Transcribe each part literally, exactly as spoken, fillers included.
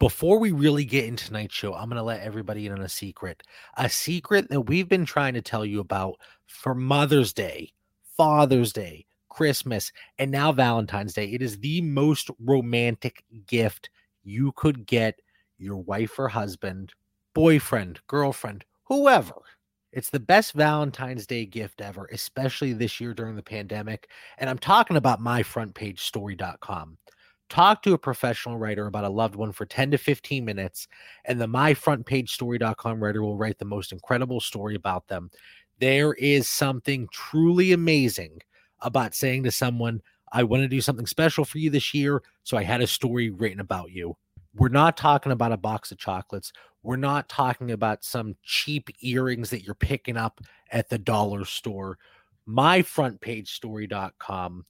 Before we really get into tonight's show, I'm going to let everybody in on a secret, a secret that we've been trying to tell you about for Mother's Day, Father's Day, Christmas, and now Valentine's Day. It is the most romantic gift you could get your wife or husband, boyfriend, girlfriend, whoever. It's the best Valentine's Day gift ever, especially this year during the pandemic. And I'm talking about my front page story dot com. Talk to a professional writer about a loved one for ten to fifteen minutes, and the my front page story dot com writer will write the most incredible story about them. There is something truly amazing about saying to someone, I want to do something special for you this year, so I had a story written about you. We're not talking about a box of chocolates. We're not talking about some cheap earrings that you're picking up at the dollar store. my front page story dot com.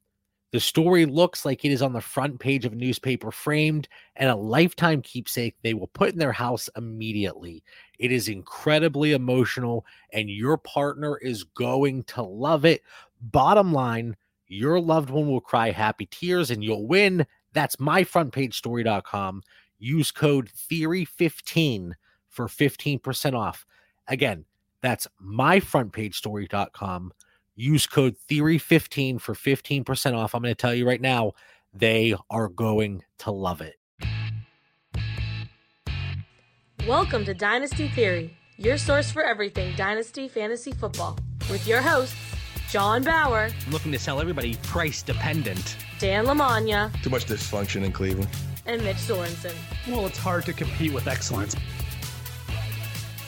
The story looks like it is on the front page of a newspaper, framed, and a lifetime keepsake they will put in their house immediately. It is incredibly emotional, and your partner is going to love it. Bottom line, your loved one will cry happy tears, and you'll win. That's my front page story dot com. Use code theory fifteen for fifteen percent off. Again, that's my front page story dot com. Use code theory fifteen for fifteen percent off. I'm going to tell you right now, they are going to love it. Welcome to Dynasty Theory, your source for everything Dynasty Fantasy Football, with your hosts, John Bauer. I'm looking to sell everybody price dependent. Dan LaMagna. Too much dysfunction in Cleveland. And Mitch Sorensen. Well, it's hard to compete with excellence.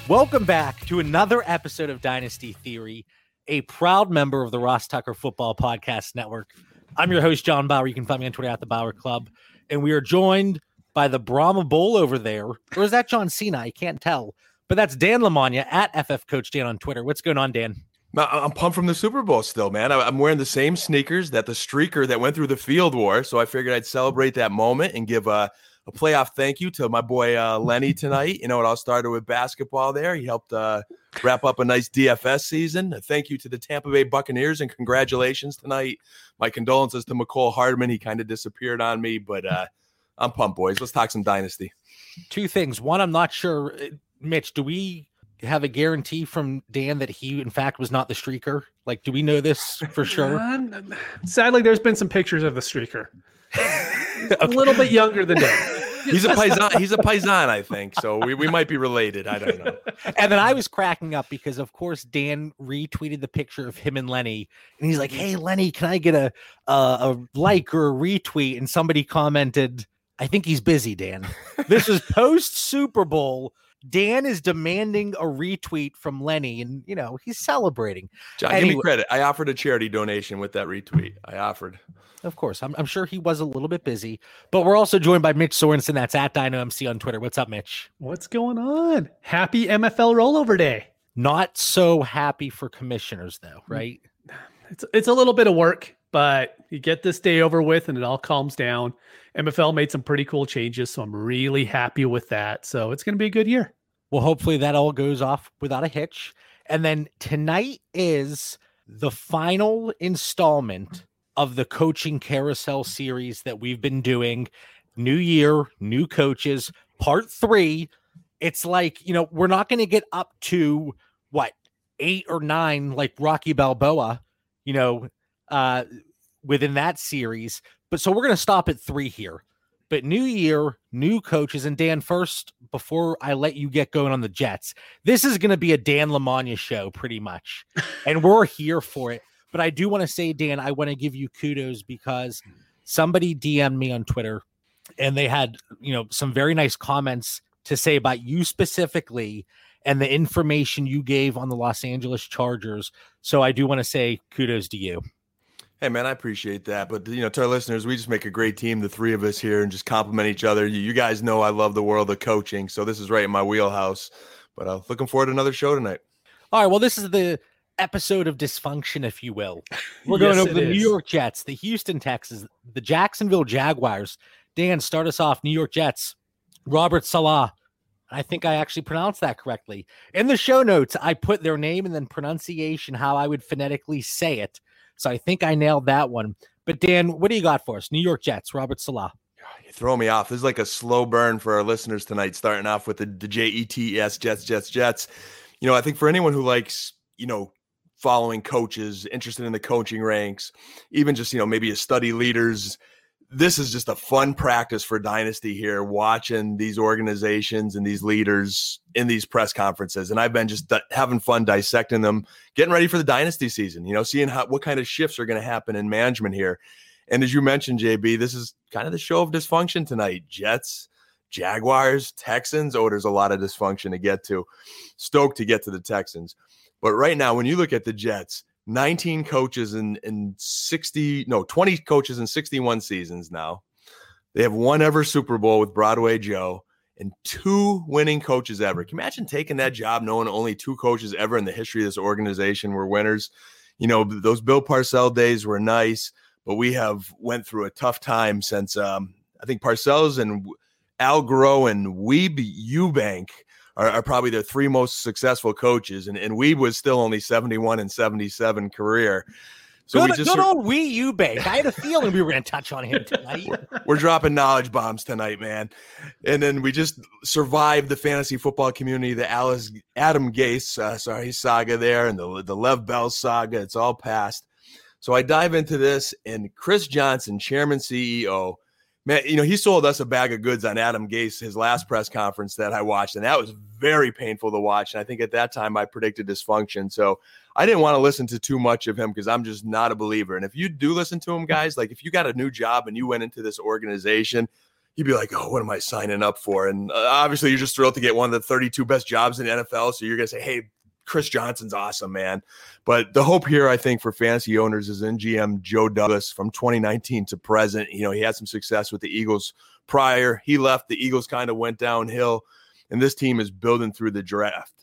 Welcome back to another episode of Dynasty Theory, a proud member of the Ross Tucker Football Podcast Network. I'm your host, John Bauer. You can find me on Twitter at the Bauer Club. And we are joined by the Brahma Bull over there. Or is that John Cena? I can't tell. But that's Dan LaMagna at F F Coach Dan on Twitter. What's going on, Dan? I'm pumped from the Super Bowl still, man. I'm wearing the same sneakers that the streaker that went through the field wore. So I figured I'd celebrate that moment and give a, a playoff thank you to my boy uh, Lenny tonight. You know, it all started with basketball there. He helped uh, wrap up a nice D F S season. A thank you to the Tampa Bay Buccaneers, and congratulations tonight. My condolences to McCole Hardman. He kind of disappeared on me, but uh, I'm pumped, boys. Let's talk some Dynasty. Two things. One, I'm not sure, Mitch, do we have a guarantee from Dan that he in fact was not the streaker? Like, do we know this for sure? Sadly, there's been some pictures of the streaker. Okay. A little bit younger than Dan. He's a paisan. He's a paisan, I think. So we, we might be related. I don't know. And then I was cracking up because, of course, Dan retweeted the picture of him and Lenny, and he's like, "Hey, Lenny, can I get a a, a like or a retweet?" And somebody commented, "I think he's busy, Dan." This is post Super Bowl. Dan is demanding a retweet from Lenny, and, you know, he's celebrating. John, anyway, give me credit. I offered a charity donation with that retweet. I offered. Of course. I'm, I'm sure he was a little bit busy, but we're also joined by Mitch Sorensen. That's at DynoMC on Twitter. What's up, Mitch? What's going on? Happy M F L rollover day. Not so happy for commissioners, though, right? It's, it's a little bit of work, but you get this day over with and it all calms down. M F L made some pretty cool changes, so I'm really happy with that. So it's going to be a good year. Well, hopefully that all goes off without a hitch. And then tonight is the final installment of the coaching carousel series that we've been doing. New year, new coaches, part three. It's like, you know, we're not going to get up to what, eight or nine, like Rocky Balboa, you know, uh, within that series. But so we're going to stop at three here. But new year, new coaches. And Dan, first, before I let you get going on the Jets, this is going to be a Dan LaMagna show pretty much. And we're here for it. But I do want to say, Dan, I want to give you kudos because somebody D M'd me on Twitter and they had, you know, some very nice comments to say about you specifically and the information you gave on the Los Angeles Chargers. So I do want to say kudos to you. Hey, man, I appreciate that. But, you know, to our listeners, we just make a great team, the three of us here, and just compliment each other. You, you guys know I love the world of coaching, so this is right in my wheelhouse. But uh, looking forward to another show tonight. All right, well, this is the episode of dysfunction, if you will. We're going yes, over the is. New York Jets, the Houston Texans, the Jacksonville Jaguars. Dan, start us off. New York Jets, Robert Saleh. I think I actually pronounced that correctly. In the show notes, I put their name and then pronunciation, how I would phonetically say it. So I think I nailed that one. But Dan, what do you got for us? New York Jets, Robert Saleh. You throw me off. This is like a slow burn for our listeners tonight, starting off with the, the J E T S, Jets, Jets, Jets. You know, I think for anyone who likes, you know, following coaches, interested in the coaching ranks, even just, you know, maybe a study leaders, this is just a fun practice for Dynasty here, watching these organizations and these leaders in these press conferences. And I've been just d- having fun dissecting them, getting ready for the Dynasty season, you know, seeing how, what kind of shifts are going to happen in management here. And as you mentioned, J B, this is kind of the show of dysfunction tonight. Jets, Jaguars, Texans. Oh, there's a lot of dysfunction to get to. Stoked to get to the Texans. But right now, when you look at the Jets, nineteen coaches and and sixty, no, twenty coaches in sixty-one seasons now. They have one ever Super Bowl with Broadway Joe and two winning coaches ever. Can you imagine taking that job knowing only two coaches ever in the history of this organization were winners? You know, those Bill Parcells days were nice, but we have went through a tough time since um, I think Parcells and Al Groh and Weeb Ewbank Are, are probably their three most successful coaches, and and Weeb was still only seventy-one and seventy-seven career. So good, we just good old Wee Ewbank. I had a feeling we were going to touch on him tonight. We're, we're dropping knowledge bombs tonight, man. And then we just survived the fantasy football community, the Alice Adam Gase, uh, sorry, saga there, and the the Lev Bell saga. It's all past. So I dive into this, and Chris Johnson, chairman, C E O. Man, you know, he sold us a bag of goods on Adam Gase, his last press conference that I watched, and that was very painful to watch. And I think at that time I predicted dysfunction. So I didn't want to listen to too much of him because I'm just not a believer. And if you do listen to him, guys, like if you got a new job and you went into this organization, you'd be like, oh, what am I signing up for? And uh, obviously you're just thrilled to get one of the thirty-two best jobs in the N F L. So you're going to say, hey, Chris Johnson's awesome, man. But the hope here, I think, for fantasy owners is in G M Joe Douglas from twenty nineteen to present. You know, he had some success with the Eagles prior. He left. The Eagles kind of went downhill, and this team is building through the draft.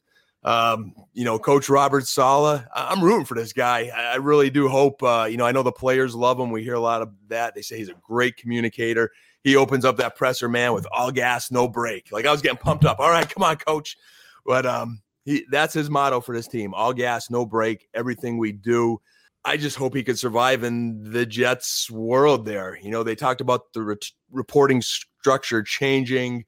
Um, you know, Coach Robert Saleh, I'm rooting for this guy. I really do hope, uh, you know, I know the players love him. We hear a lot of that. They say he's a great communicator. He opens up that presser, man, with all gas, no break. Like I was getting pumped up. All right, come on, coach. But, um, He, that's his motto for this team. All gas, no break, everything we do. I just hope he could survive in the Jets world there. You know, they talked about the re- reporting structure changing.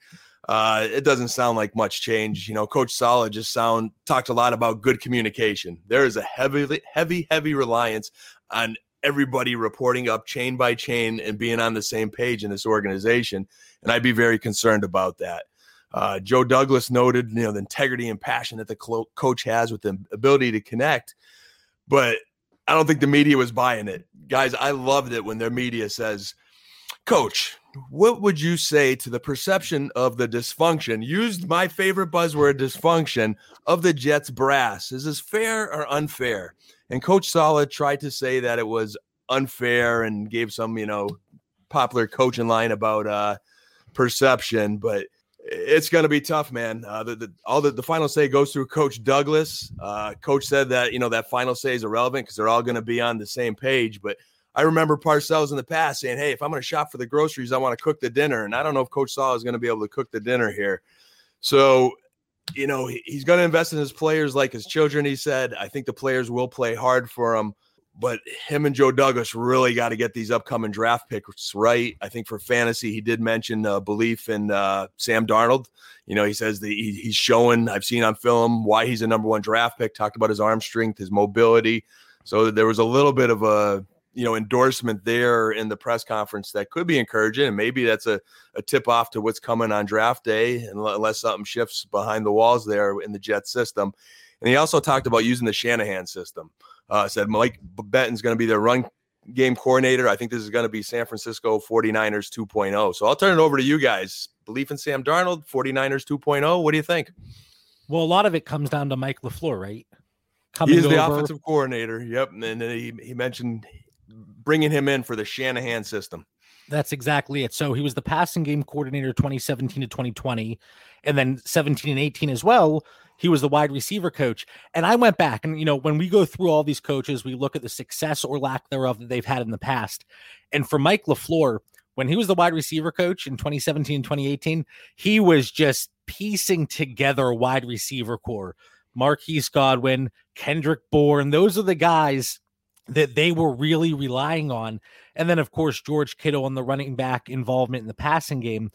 Uh, it doesn't sound like much change. You know, Coach Saleh just sound talked a lot about good communication. There is a heavy, heavy, heavy reliance on everybody reporting up chain by chain and being on the same page in this organization. And I'd be very concerned about that. Uh, Joe Douglas noted, you know, the integrity and passion that the clo- coach has with the ability to connect, but I don't think the media was buying it. Guys, I loved it when their media says, coach, what would you say to the perception of the dysfunction? Used my favorite buzzword, dysfunction, of the Jets brass. Is this fair or unfair? And Coach Saleh tried to say that it was unfair and gave some, you know, popular coaching line about uh, perception, but it's going to be tough, man. Uh, the, the, all the, the final say goes through Coach Douglas. Uh, Coach said that, you know, that final say is irrelevant because they're all going to be on the same page. But I remember Parcells in the past saying, hey, if I'm going to shop for the groceries, I want to cook the dinner. And I don't know if Coach Saleh is going to be able to cook the dinner here. So, you know, he, he's going to invest in his players like his children, he said. I think the players will play hard for him. But him and Joe Douglas really got to get these upcoming draft picks right. I think for fantasy, he did mention uh, belief in uh, Sam Darnold. You know, he says that he, he's showing, I've seen on film, why he's a number one draft pick, talked about his arm strength, his mobility. So there was a little bit of a, you know, endorsement there in the press conference that could be encouraging. And maybe that's a, a tip off to what's coming on draft day, unless something shifts behind the walls there in the Jets system. And he also talked about using the Shanahan system. Uh, said Mike Benton's going to be their run game coordinator. I think this is going to be San Francisco forty-niners two point oh. So I'll turn it over to you guys. Belief in Sam Darnold, forty-niners two point oh. What do you think? Well, a lot of it comes down to Mike LaFleur, right? Coming He's over. The offensive coordinator. Yep. And then he, he mentioned bringing him in for the Shanahan system. That's exactly it. So he was the passing game coordinator twenty seventeen to twenty twenty, and then seventeen and eighteen as well. He was the wide receiver coach. And I went back and, you know, when we go through all these coaches, we look at the success or lack thereof that they've had in the past. And for Mike LaFleur, when he was the wide receiver coach in twenty seventeen, twenty eighteen, he was just piecing together a wide receiver core. Marquise Godwin, Kendrick Bourne, those are the guys that they were really relying on. And then, of course, George Kittle and the running back involvement in the passing game.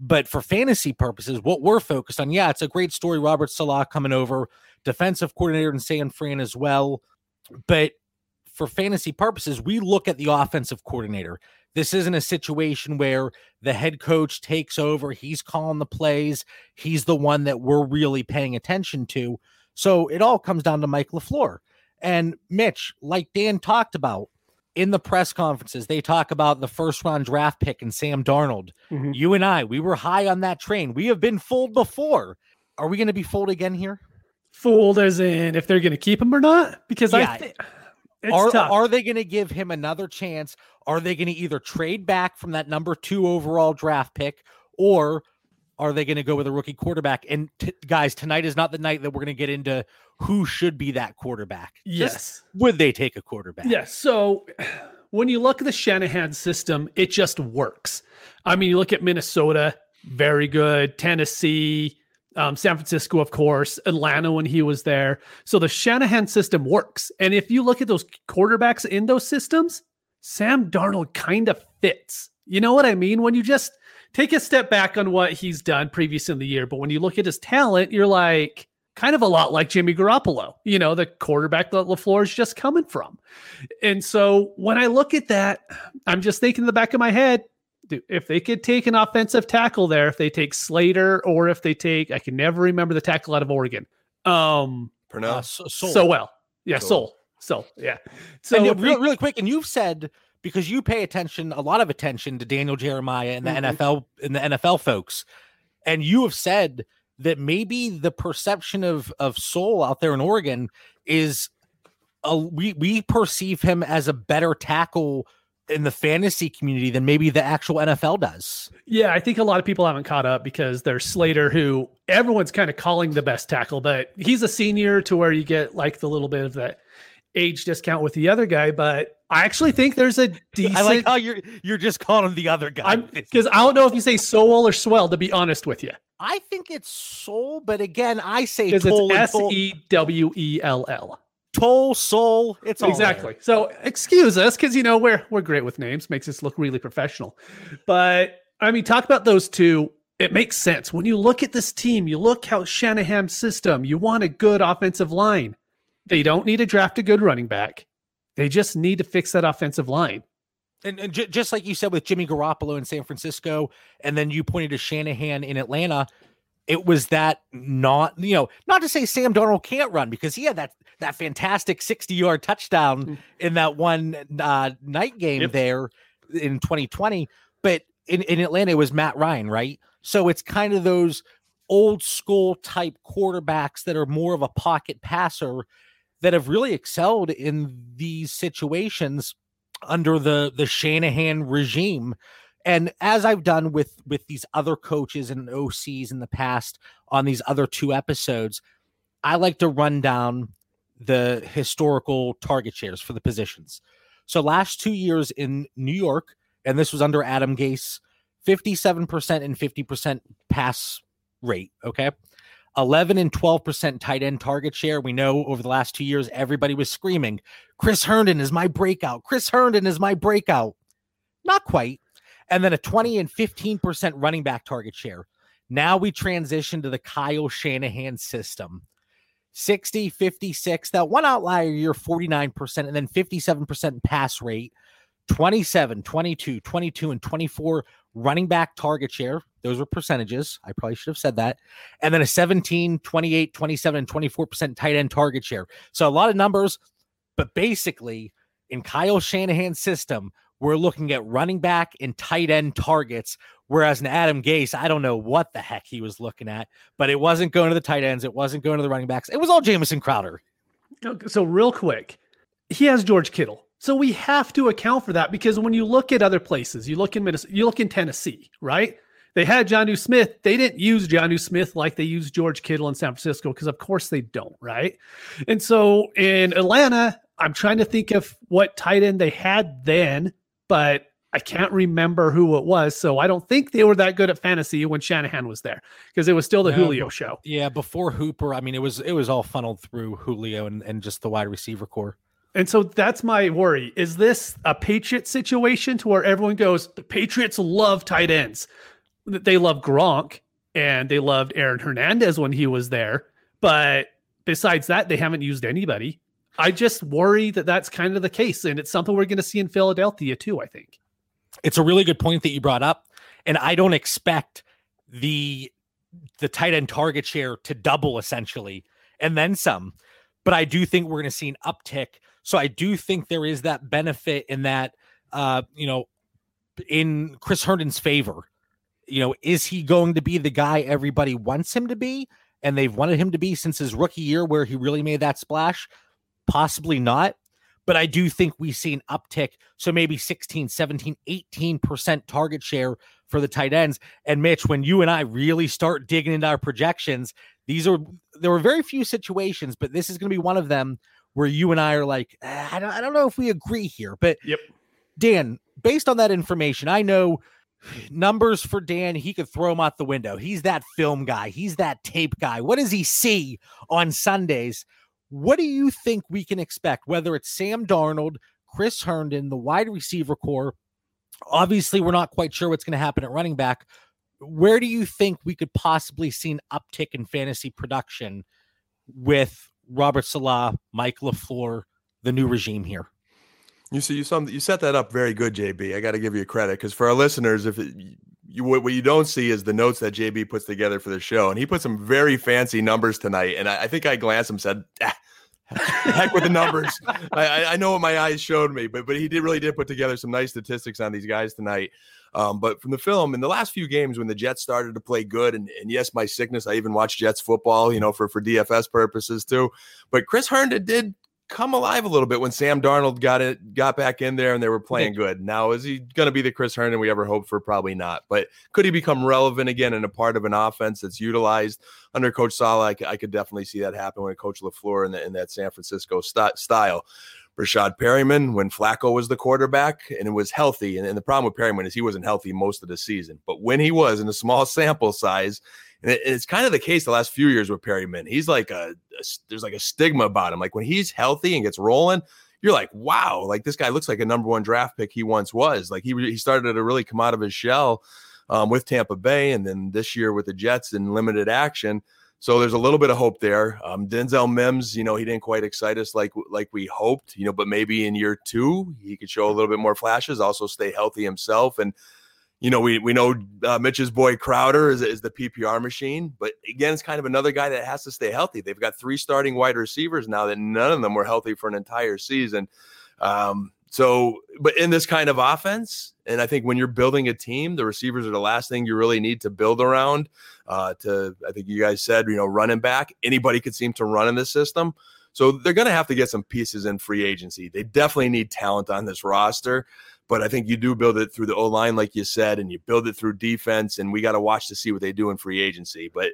But for fantasy purposes, what we're focused on, yeah, it's a great story. Robert Saleh coming over, defensive coordinator in San Fran as well. But for fantasy purposes, we look at the offensive coordinator. This isn't a situation where the head coach takes over. He's calling the plays. He's the one that we're really paying attention to. So it all comes down to Mike LaFleur. And Mitch, like Dan talked about in the press conferences, they talk about the first round draft pick and Sam Darnold. Mm-hmm. You and I, we were high on that train. We have been fooled before. Are we going to be fooled again here? Fooled as in if they're going to keep him or not? Because yeah. I think... It's are tough. Are they going to give him another chance? Are they going to either trade back from that number two overall draft pick, or are they going to go with a rookie quarterback? And t- guys, tonight is not the night that we're going to get into who should be that quarterback. Yes. Just, would they take a quarterback? Yes. So when you look at the Shanahan system, it just works. I mean, you look at Minnesota, very good. Tennessee, Um, San Francisco, of course, Atlanta when he was there. So the Shanahan system works. And if you look at those quarterbacks in those systems, Sam Darnold kind of fits. You know what I mean? When you just take a step back on what he's done previous in the year, but when you look at his talent, you're like kind of a lot like Jimmy Garoppolo, you know, the quarterback that LaFleur is just coming from. And so when I look at that, I'm just thinking in the back of my head, dude, if they could take an offensive tackle there, if they take Slater, or if they take, I can never remember the tackle out of Oregon. Um, Pronounce uh, so, so well. Yeah. Soul. So, yeah. So and real, really quick. And you've said, because you pay attention, a lot of attention to Daniel Jeremiah and the mm-hmm. N F L and the N F L folks. And you have said that maybe the perception of, of Soul out there in Oregon is a, we, we perceive him as a better tackle in the fantasy community than maybe the actual N F L does. Yeah. I think a lot of people haven't caught up because there's Slater, who everyone's kind of calling the best tackle, but he's a senior to where you get like the little bit of that age discount with the other guy. But I actually think there's a decent, I like how you're, you're just calling him the other guy. Because I don't know if you say Soul or Swell, to be honest with you. I think it's Soul, but again, I say Toll. It's S E W E L L. Toll, Soul, it's all exactly there. So excuse us, because you know we're we're great with names, makes us look really professional. But I mean, talk about those two. It makes sense when you look at this team. You look how Shanahan's system. You want a good offensive line. They don't need to draft a good running back. They just need to fix that offensive line. And, and j- just like you said with Jimmy Garoppolo in San Francisco, and then you pointed to Shanahan in Atlanta. It was that not, you know, not to say Sam Darnold can't run, because he had that that fantastic sixty-yard touchdown mm-hmm. in that one uh, night game yep. there in twenty twenty. But in, in Atlanta, it was Matt Ryan, right? So it's kind of those old school type quarterbacks that are more of a pocket passer that have really excelled in these situations under the, the Shanahan regime. And as I've done with, with these other coaches and O Cs in the past on these other two episodes, I like to run down the historical target shares for the positions. So last two years in New York, and this was under Adam Gase, fifty-seven percent and fifty percent pass rate, okay? eleven and twelve percent tight end target share. We know over the last two years, everybody was screaming, Chris Herndon is my breakout. Chris Herndon is my breakout. Not quite. And then a twenty and fifteen percent running back target share. Now we transition to the Kyle Shanahan system. sixty, fifty-six, that one outlier year, forty-nine percent, and then fifty-seven percent pass rate, twenty-seven, twenty-two, twenty-two, and twenty-four running back target share. Those were percentages. I probably should have said that. And then a seventeen, twenty-eight, twenty-seven, and twenty-four percent tight end target share. So a lot of numbers, but basically in Kyle Shanahan's system, we're looking at running back and tight end targets, whereas in Adam Gase, I don't know what the heck he was looking at, but it wasn't going to the tight ends. It wasn't going to the running backs. It was all Jamison Crowder. So real quick, he has George Kittle. So we have to account for that, because when you look at other places, you look in Minnesota, you look in Tennessee, right? They had Jonnu Smith. They didn't use Jonnu Smith like they used George Kittle in San Francisco, because of course they don't, right? And so in Atlanta, I'm trying to think of what tight end they had then, but I can't remember who it was. So I don't think they were that good at fantasy when Shanahan was there, because it was still the no, Julio show. Yeah. Before Hooper. I mean, it was, it was all funneled through Julio and, and just the wide receiver core. And so that's my worry. Is this a Patriots situation to where everyone goes, the Patriots love tight ends? They love Gronk and they loved Aaron Hernandez when he was there. But besides that, they haven't used anybody. I just worry that that's kind of the case. And it's something we're going to see in Philadelphia too, I think. It's a really good point that you brought up. And I don't expect the the tight end target share to double essentially, and then some. But I do think we're going to see an uptick. So I do think there is that benefit in that, uh, you know, in Chris Herndon's favor. You know, is he going to be the guy everybody wants him to be? And they've wanted him to be since his rookie year where he really made that splash. Possibly not. But I do think we see an uptick. So maybe sixteen, seventeen, eighteen percent target share for the tight ends. And Mitch, when you and I really start digging into our projections, these are, there were very few situations, but this is going to be one of them where you and I are like, ah, I don't, I don't know if we agree here, but yep. Dan, based on that information, I know numbers for Dan, he could throw them out the window. He's that film guy. He's that tape guy. What does he see on Sundays? What do you think we can expect, whether it's Sam Darnold, Chris Herndon, the wide receiver core? Obviously, we're not quite sure what's going to happen at running back. Where do you think we could possibly see an uptick in fantasy production with Robert Saleh, Mike LaFleur, the new regime here? You see, you summed, you set that up very good, J B. I got to give you credit because for our listeners, if it, you what, what you don't see is the notes that J B puts together for the show, and he put some very fancy numbers tonight. And I, I think I glanced and said, ah, "Heck with the numbers." I, I know what my eyes showed me, but but he did really did put together some nice statistics on these guys tonight. Um, but from the film, in the last few games when the Jets started to play good, and, and yes, my sickness, I even watched Jets football, you know, for for D F S purposes too. But Chris Herndon did come alive a little bit when Sam Darnold got it, got back in there and they were playing good. Now, is he going to be the Chris Herndon we ever hoped for? Probably not. But could he become relevant again and a part of an offense that's utilized under Coach Saleh? I, I could definitely see that happen when Coach LaFleur in, the, in that San Francisco st- style. Rashad Perryman, when Flacco was the quarterback and it was healthy. And, and the problem with Perryman is he wasn't healthy most of the season. But when he was in a small sample size, and it, it's kind of the case the last few years with Perryman, he's like a, a, there's like a stigma about him. Like when he's healthy and gets rolling, you're like, wow, like this guy looks like a number one draft pick he once was. Like he, he started to really come out of his shell um, with Tampa Bay. And then this year with the Jets in limited action. So there's a little bit of hope there. Um, Denzel Mims, you know, he didn't quite excite us like like we hoped, you know, but maybe in year two, he could show a little bit more flashes, also stay healthy himself. And, you know, we we know uh, Mitch's boy Crowder is, is the P P R machine. But, again, it's kind of another guy that has to stay healthy. They've got three starting wide receivers now that none of them were healthy for an entire season. Um So, but in this kind of offense, and I think when you're building a team, the receivers are the last thing you really need to build around. Uh, to I think you guys said, you know, running back, anybody could seem to run in this system. So they're going to have to get some pieces in free agency. They definitely need talent on this roster, but I think you do build it through the O-line, like you said, and you build it through defense, and we got to watch to see what they do in free agency. But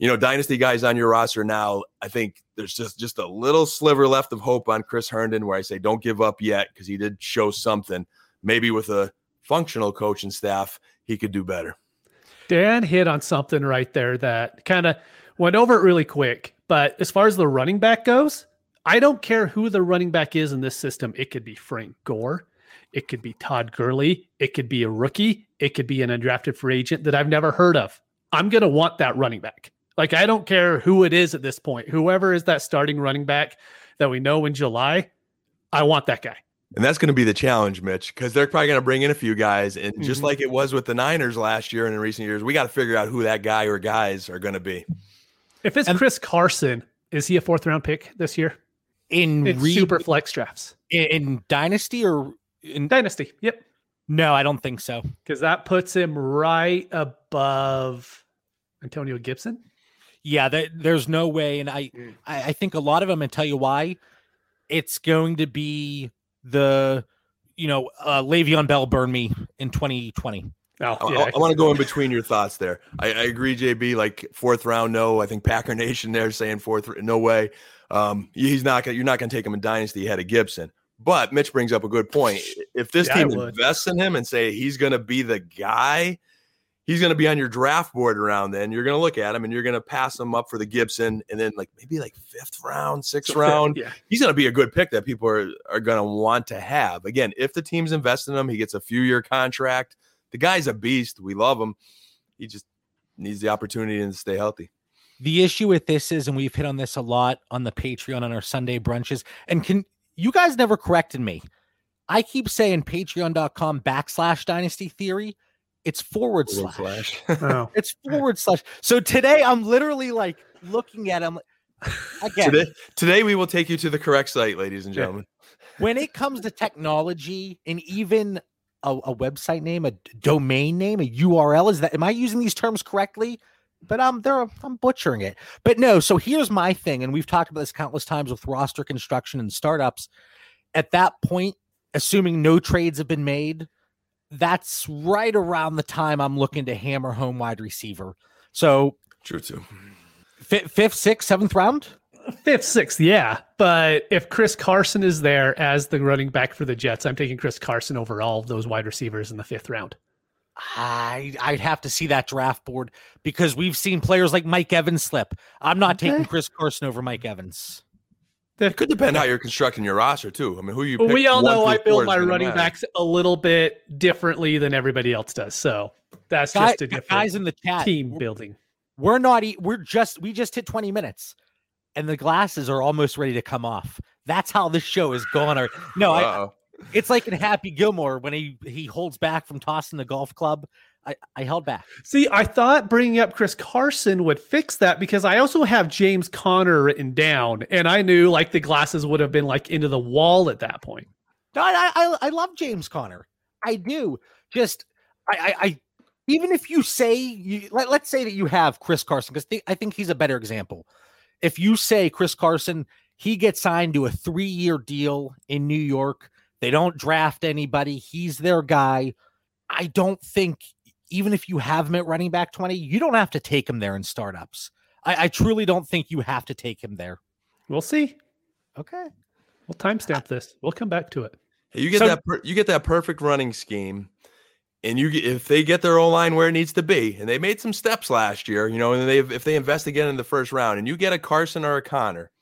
you know, dynasty guys on your roster now, I think there's just, just a little sliver left of hope on Chris Herndon where I say don't give up yet because he did show something. Maybe with a functional coach and staff, he could do better. Dan hit on something right there that kind of went over it really quick. But as far as the running back goes, I don't care who the running back is in this system. It could be Frank Gore. It could be Todd Gurley. It could be a rookie. It could be an undrafted free agent that I've never heard of. I'm going to want that running back. Like, I don't care who it is at this point. Whoever is that starting running back that we know in July, I want that guy. And that's going to be the challenge, Mitch, because they're probably going to bring in a few guys. And just mm-hmm. like it was with the Niners last year and in recent years, we got to figure out who that guy or guys are going to be. If it's and Chris Carson, is he a fourth round pick this year? In, in re- super flex drafts. In, in Dynasty or in Dynasty? Yep. No, I don't think so. Because that puts him right above Antonio Gibson. Yeah, there, there's no way. And I, mm. I, I think a lot of them, and tell you why, it's going to be the, you know, uh, Le'Veon Bell burned me in twenty twenty. Oh, yeah, I, I, I want to go in between your thoughts there. I, I agree, J B, like fourth round, no. I think Packer Nation there saying fourth, no way. Um, he's not gonna, you're not going to take him in Dynasty ahead of Gibson. But Mitch brings up a good point. If this yeah, team invests in him and say he's going to be the guy, he's going to be on your draft board around then. You're going to look at him and you're going to pass him up for the Gibson. And then like maybe like fifth round, sixth round, yeah. he's going to be a good pick that people are, are going to want to have. Again, if the team's invested in him, he gets a few year contract. The guy's a beast. We love him. He just needs the opportunity to stay healthy. The issue with this is, and we've hit on this a lot on the Patreon on our Sunday brunches, and can you guys never corrected me. I keep saying patreon.com backslash dynasty theory. It's forward, forward slash. slash. Oh. It's forward slash. So today I'm literally like looking at him. Again, today, today we will take you to the correct site, ladies and gentlemen. When it comes to technology and even a, a website name, a domain name, a U R L, is that, am I using these terms correctly? But I'm there. I'm butchering it. But no. So here's my thing, and we've talked about this countless times with roster construction and startups. At that point, assuming no trades have been made, that's right around the time I'm looking to hammer home wide receiver. So true too. F- fifth, sixth, seventh round. Fifth, sixth, yeah. But if Chris Carson is there as the running back for the Jets, I'm taking Chris Carson over all of those wide receivers in the fifth round. I, I'd have to see that draft board because we've seen players like Mike Evans slip. I'm not okay. taking Chris Carson over Mike Evans. That could depend how you're constructing your roster too. I mean, who you pick, we all know I build my running backs a little bit differently than everybody else does. So that's Guy, just a different guys in the chat, team building. We're not. We're just. We just hit twenty minutes, and the glasses are almost ready to come off. That's how this show is going. Or no, I, it's like in Happy Gilmore when he he holds back from tossing the golf club. I, I held back. See, I thought bringing up Chris Carson would fix that because I also have James Conner written down, and I knew like the glasses would have been like into the wall at that point. No, I I, I love James Conner. I do. Just I, I, I even if you say you let, let's say that you have Chris Carson because th- I think he's a better example. If you say Chris Carson, he gets signed to a three-year deal in New York. They don't draft anybody. He's their guy. I don't think. Even if you have him at running back twenty, you don't have to take him there in startups. I, I truly don't think you have to take him there. We'll see. Okay. We'll timestamp this. We'll come back to it. Hey, you get so, that per, you get that perfect running scheme, and you get, if they get their O-line where it needs to be, and they made some steps last year, you know, and they if they invest again in the first round, and you get a Carson or a Connor,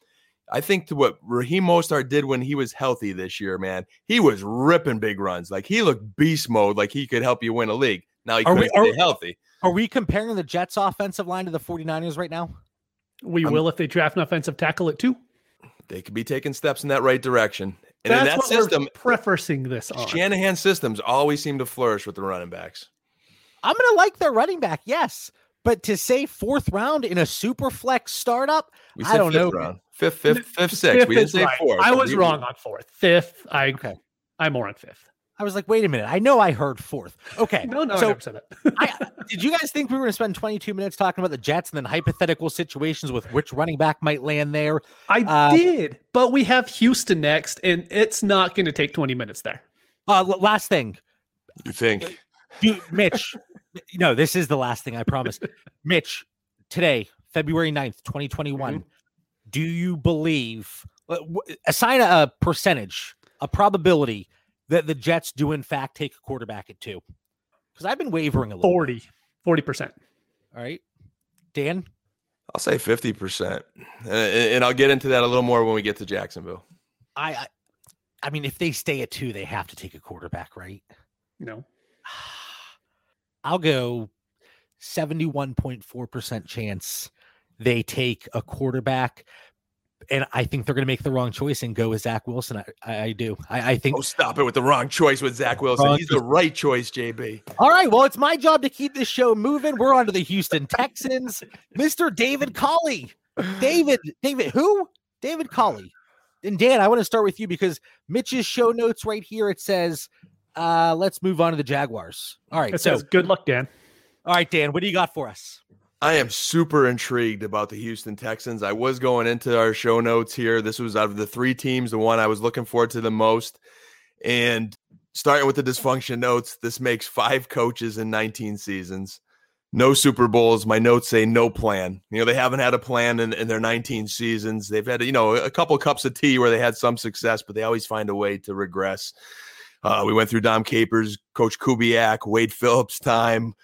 I think to what Raheem Mostert did when he was healthy this year, man, he was ripping big runs. Like he looked beast mode, like he could help you win a league. Now he can stay healthy. Are we comparing the Jets' offensive line to the 49ers right now? We I'm, will if they draft an offensive tackle at two. They could be taking steps in that right direction. And that's in that what system, we're prefacing this on. Shanahan systems always seem to flourish with the running backs. I'm going to like their running back, yes. But to say fourth round in a super flex startup, we said I don't fifth know. Round. Fifth, fifth, fifth, sixth. Fifth we didn't say right. fourth. I was we, wrong on fourth. Fifth, I, okay. I'm more on fifth. I was like, wait a minute. I know I heard fourth. Okay. No, no, so I never said that. I, did you guys think we were going to spend twenty-two minutes talking about the Jets and then hypothetical situations with which running back might land there? I uh, did, but we have Houston next, and it's not going to take twenty minutes there. Uh, last thing. You think? Dude, Mitch. No, this is the last thing, I promise. Mitch, today, February ninth, twenty twenty-one, mm-hmm. do you believe, assign a percentage, a probability that the Jets do, in fact, take a quarterback at two? Because I've been wavering a little. forty, forty percent. All right. Dan? I'll say fifty percent. And, and I'll get into that a little more when we get to Jacksonville. I, I I mean, if they stay at two, they have to take a quarterback, right? No. I'll go seventy-one point four percent chance they take a quarterback. And I think they're going to make the wrong choice and go with Zach Wilson. I, I do. I, I think. Oh, stop it with the wrong choice with Zach Wilson. Wrong. He's the right choice, J B. All right. Well, it's my job to keep this show moving. We're on to the Houston Texans. Mister David Culley. David, David, who? David Culley. And Dan, I want to start with you because Mitch's show notes right here, it says, uh, let's move on to the Jaguars. All right. It so, says, good luck, Dan. All right, Dan, what do you got for us? I am super intrigued about the Houston Texans. I was going into our show notes here. This was out of the three teams, the one I was looking forward to the most. And starting with the dysfunction notes, this makes five coaches in nineteen seasons. No Super Bowls. My notes say no plan. You know, they haven't had a plan in, in their nineteen seasons. They've had, you know, a couple cups of tea where they had some success, but they always find a way to regress. Uh, we went through Dom Capers, Coach Kubiak, Wade Phillips' time.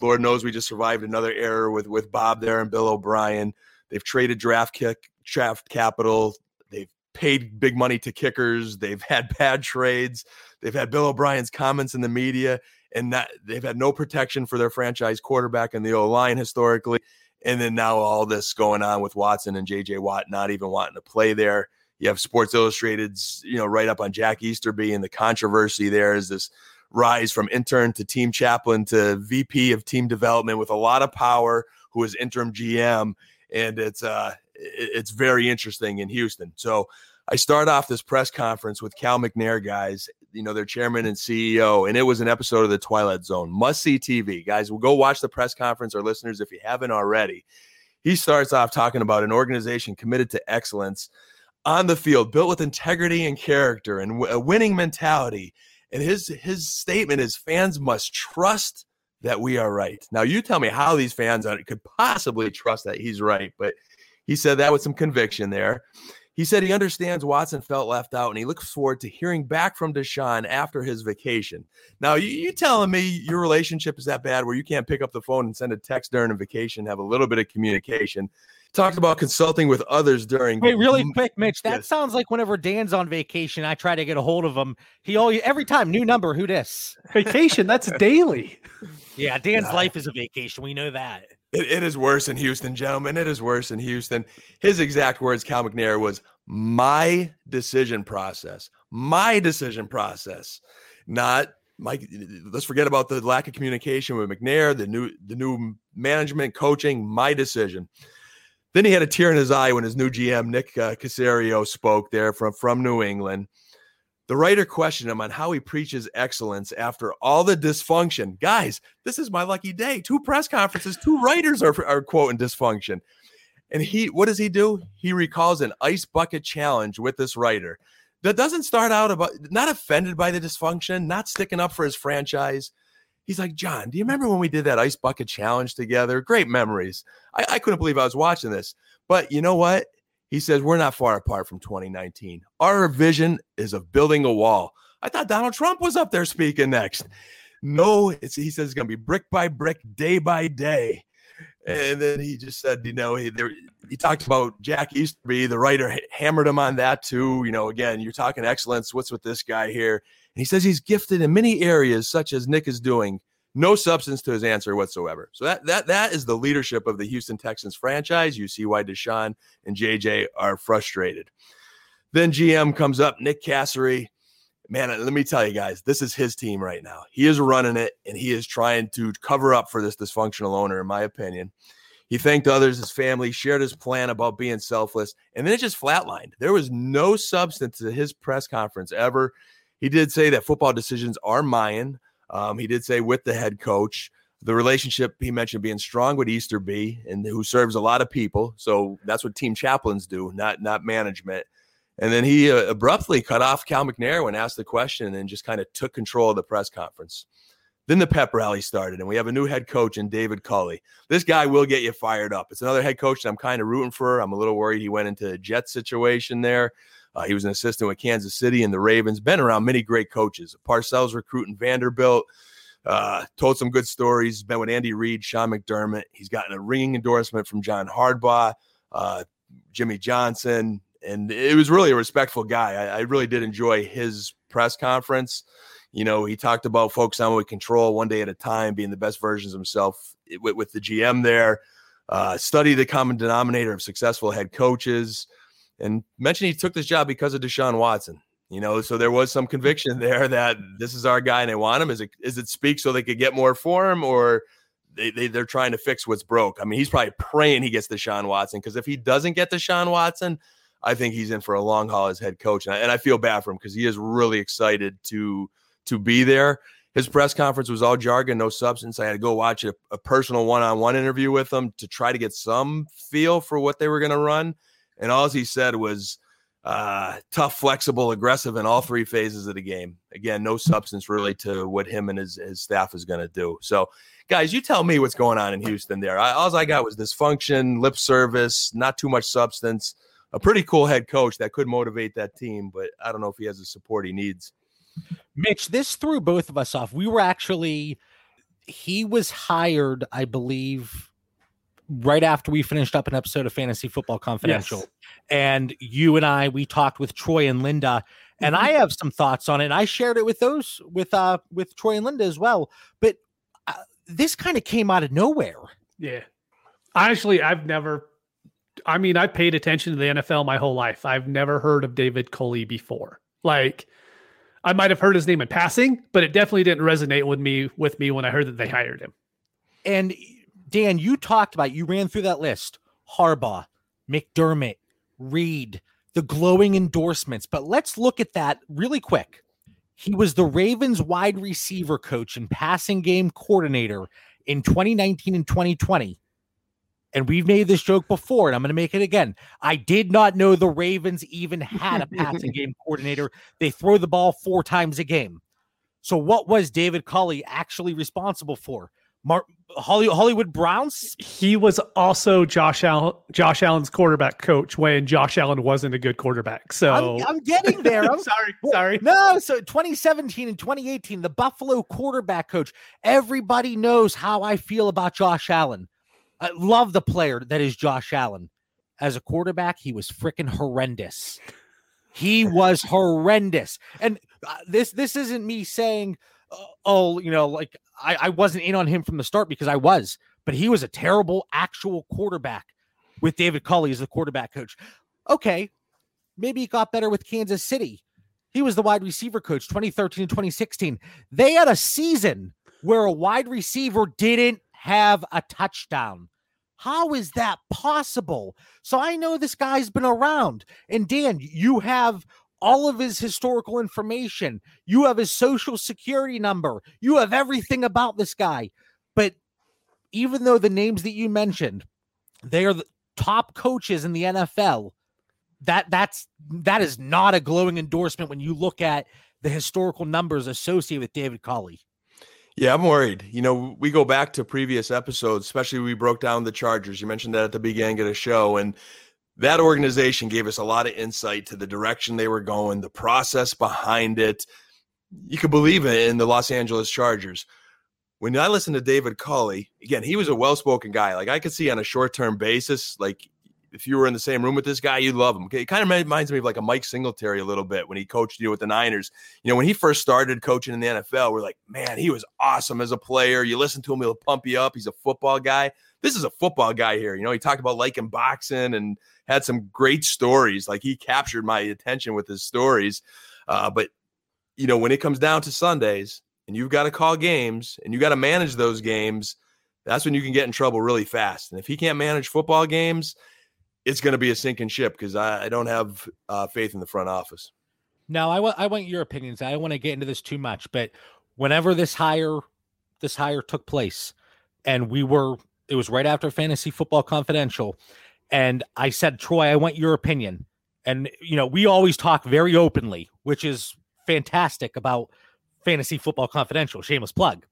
Lord knows we just survived another error with, with Bob there and Bill O'Brien. They've traded draft kick, draft capital. They've paid big money to kickers. They've had bad trades. They've had Bill O'Brien's comments in the media, and not, they've had no protection for their franchise quarterback and the O-line historically. And then now all this going on with Watson and J J Watt not even wanting to play there. You have Sports Illustrated's, you know, right up on Jack Easterby, and the controversy there is this rise from intern to team chaplain to V P of team development with a lot of power, who is interim G M. And it's uh, it's very interesting in Houston. So I start off this press conference with Cal McNair, guys, you know, their chairman and C E O, and it was an episode of the Twilight Zone. Must-see T V. Guys, we'll go watch the press conference, our listeners, if you haven't already. He starts off talking about an organization committed to excellence on the field, built with integrity and character and a winning mentality. And his his statement is, fans must trust that we are right. Now, you tell me how these fans could possibly trust that he's right, but he said that with some conviction there. He said he understands Watson felt left out, and he looks forward to hearing back from Deshaun after his vacation. Now, you, you telling me your relationship is that bad where you can't pick up the phone and send a text during a vacation, have a little bit of communication? Talked about consulting with others during. Wait, really quick, Mitch. That yes. sounds like whenever Dan's on vacation, I try to get a hold of him. He always, every time, new number, who dis? Vacation, that's daily. Yeah, Dan's nah. life is a vacation. We know that. It, it is worse in Houston, gentlemen. It is worse in Houston. His exact words, Cal McNair, was my decision process. My decision process. Not Mike. Let's forget about the lack of communication with McNair, the new the new management, coaching, my decision. Then he had a tear in his eye when his new G M, Nick uh, Caserio, spoke there from, from New England. The writer questioned him on how he preaches excellence after all the dysfunction. Guys, this is my lucky day. Two press conferences, two writers are, are quoting dysfunction. And he, what does he do? He recalls an ice bucket challenge with this writer that doesn't start out about, not offended by the dysfunction, not sticking up for his franchise. He's like, John, do you remember when we did that ice bucket challenge together? Great memories. I, I couldn't believe I was watching this. But you know what? He says, we're not far apart from twenty nineteen. Our vision is of building a wall. I thought Donald Trump was up there speaking next. No, it's, he says it's going to be brick by brick, day by day. And then he just said, you know, he, there, he talked about Jack Easterby. The writer hammered him on that too. You know, again, you're talking excellence. What's with this guy here? And he says he's gifted in many areas, such as Nick is doing. No substance to his answer whatsoever. So that that that is the leadership of the Houston Texans franchise. You see why Deshaun and J J are frustrated. Then G M comes up, Nick Caserio. Man, let me tell you guys, this is his team right now. He is running it, and he is trying to cover up for this dysfunctional owner, in my opinion. He thanked others, his family, shared his plan about being selfless, and then it just flatlined. There was no substance to his press conference ever. He did say that football decisions are mine. Um, he did say with the head coach, the relationship he mentioned being strong with Easterby, and who serves a lot of people. So that's what team chaplains do, not not management. And then he uh, abruptly cut off Cal McNair when asked the question and just kind of took control of the press conference. Then the pep rally started, and we have a new head coach in David Culley. This guy will get you fired up. It's another head coach that I'm kind of rooting for. I'm a little worried he went into a Jets situation there. Uh, he was an assistant with Kansas City and the Ravens. Been around many great coaches. Parcells recruiting Vanderbilt. Uh, told some good stories. Been with Andy Reid, Sean McDermott. He's gotten a ringing endorsement from John Harbaugh, uh, Jimmy Johnson. And it was really a respectful guy. I, I really did enjoy his press conference. You know, he talked about focus on what control, one day at a time, being the best versions of himself with, with the G M there. Uh, study the common denominator of successful head coaches. And mentioned he took this job because of Deshaun Watson, you know, so there was some conviction there that this is our guy and they want him. Is it, is it speak so they could get more for him, or they, they, they're trying to fix what's broke? I mean, he's probably praying he gets Deshaun Watson, because if he doesn't get Deshaun Watson, I think he's in for a long haul as head coach. And I, and I feel bad for him because he is really excited to, to be there. His press conference was all jargon, no substance. I had to go watch a, a personal one-on-one interview with him to try to get some feel for what they were going to run. And all he said was uh, tough, flexible, aggressive in all three phases of the game. Again, no substance really to what him and his, his staff is going to do. So, guys, you tell me what's going on in Houston there. I, all I got was dysfunction, lip service, not too much substance, a pretty cool head coach that could motivate that team, but I don't know if he has the support he needs. Mitch, this threw both of us off. We were actually – he was hired, I believe, right after we finished up an episode of Fantasy Football Confidential. Yes. And you and I, we talked with Troy and Linda, and mm-hmm. I have some thoughts on it. I shared it with those, with uh, with Troy and Linda as well. But uh, this kind of came out of nowhere. Yeah. Honestly, I've never, I mean, I paid attention to the N F L my whole life. I've never heard of David Culley before. Like, I might have heard his name in passing, but it definitely didn't resonate with me with me when I heard that they hired him. And Dan, you talked about, you ran through that list, Harbaugh, McDermott, Reed, the glowing endorsements. But let's look at that really quick. He was the Ravens wide receiver coach and passing game coordinator in twenty nineteen and twenty twenty. And we've made this joke before, and I'm going to make it again. I did not know the Ravens even had a passing game coordinator. They throw the ball four times a game. So what was David Culley actually responsible for? Mar- Hollywood Browns? He was also Josh Allen, Josh Allen's quarterback coach when Josh Allen wasn't a good quarterback. So I'm, I'm getting there. I'm sorry. Sorry. No. So twenty seventeen and twenty eighteen, the Buffalo quarterback coach. Everybody knows how I feel about Josh Allen. I love the player that is Josh Allen. As a quarterback, he was freaking horrendous. He was horrendous. And uh, this this isn't me saying, uh, oh, you know, like I, I wasn't in on him from the start, because I was. But he was a terrible actual quarterback with David Culley as the quarterback coach. Okay, maybe he got better with Kansas City. He was the wide receiver coach twenty thirteen and twenty sixteen. They had a season where a wide receiver didn't have a touchdown. How is that possible? So I know this guy's been around. And Dan, you have all of his historical information. You have his social security number. You have everything about this guy. But even though the names that you mentioned, they are the top coaches in the N F L, that that's that is not a glowing endorsement when you look at the historical numbers associated with David Culley. Yeah, I'm worried. You know, we go back to previous episodes, especially we broke down the Chargers. You mentioned that at the beginning of the show, and that organization gave us a lot of insight to the direction they were going, the process behind it. You could believe it in the Los Angeles Chargers. When I listen to David Culley, again, he was a well-spoken guy. Like, I could see on a short-term basis, like if you were in the same room with this guy, you'd love him. Okay, it kind of reminds me of like a Mike Singletary a little bit when he coached you with the Niners. You know, when he first started coaching in the N F L, we're like, man, he was awesome as a player. You listen to him, he'll pump you up. He's a football guy. This is a football guy here. You know, he talked about liking boxing and had some great stories. Like, he captured my attention with his stories. Uh, but, you know, when it comes down to Sundays and you've got to call games and you got to manage those games, that's when you can get in trouble really fast. And if he can't manage football games, it's going to be a sinking ship, because I, I don't have uh, faith in the front office. No, I want I want your opinions. I don't want to get into this too much, but whenever this hire this hire took place, and we were it was right after Fantasy Football Confidential, and I said, Troy, I want your opinion. And you know, we always talk very openly, which is fantastic about Fantasy Football Confidential. Shameless plug.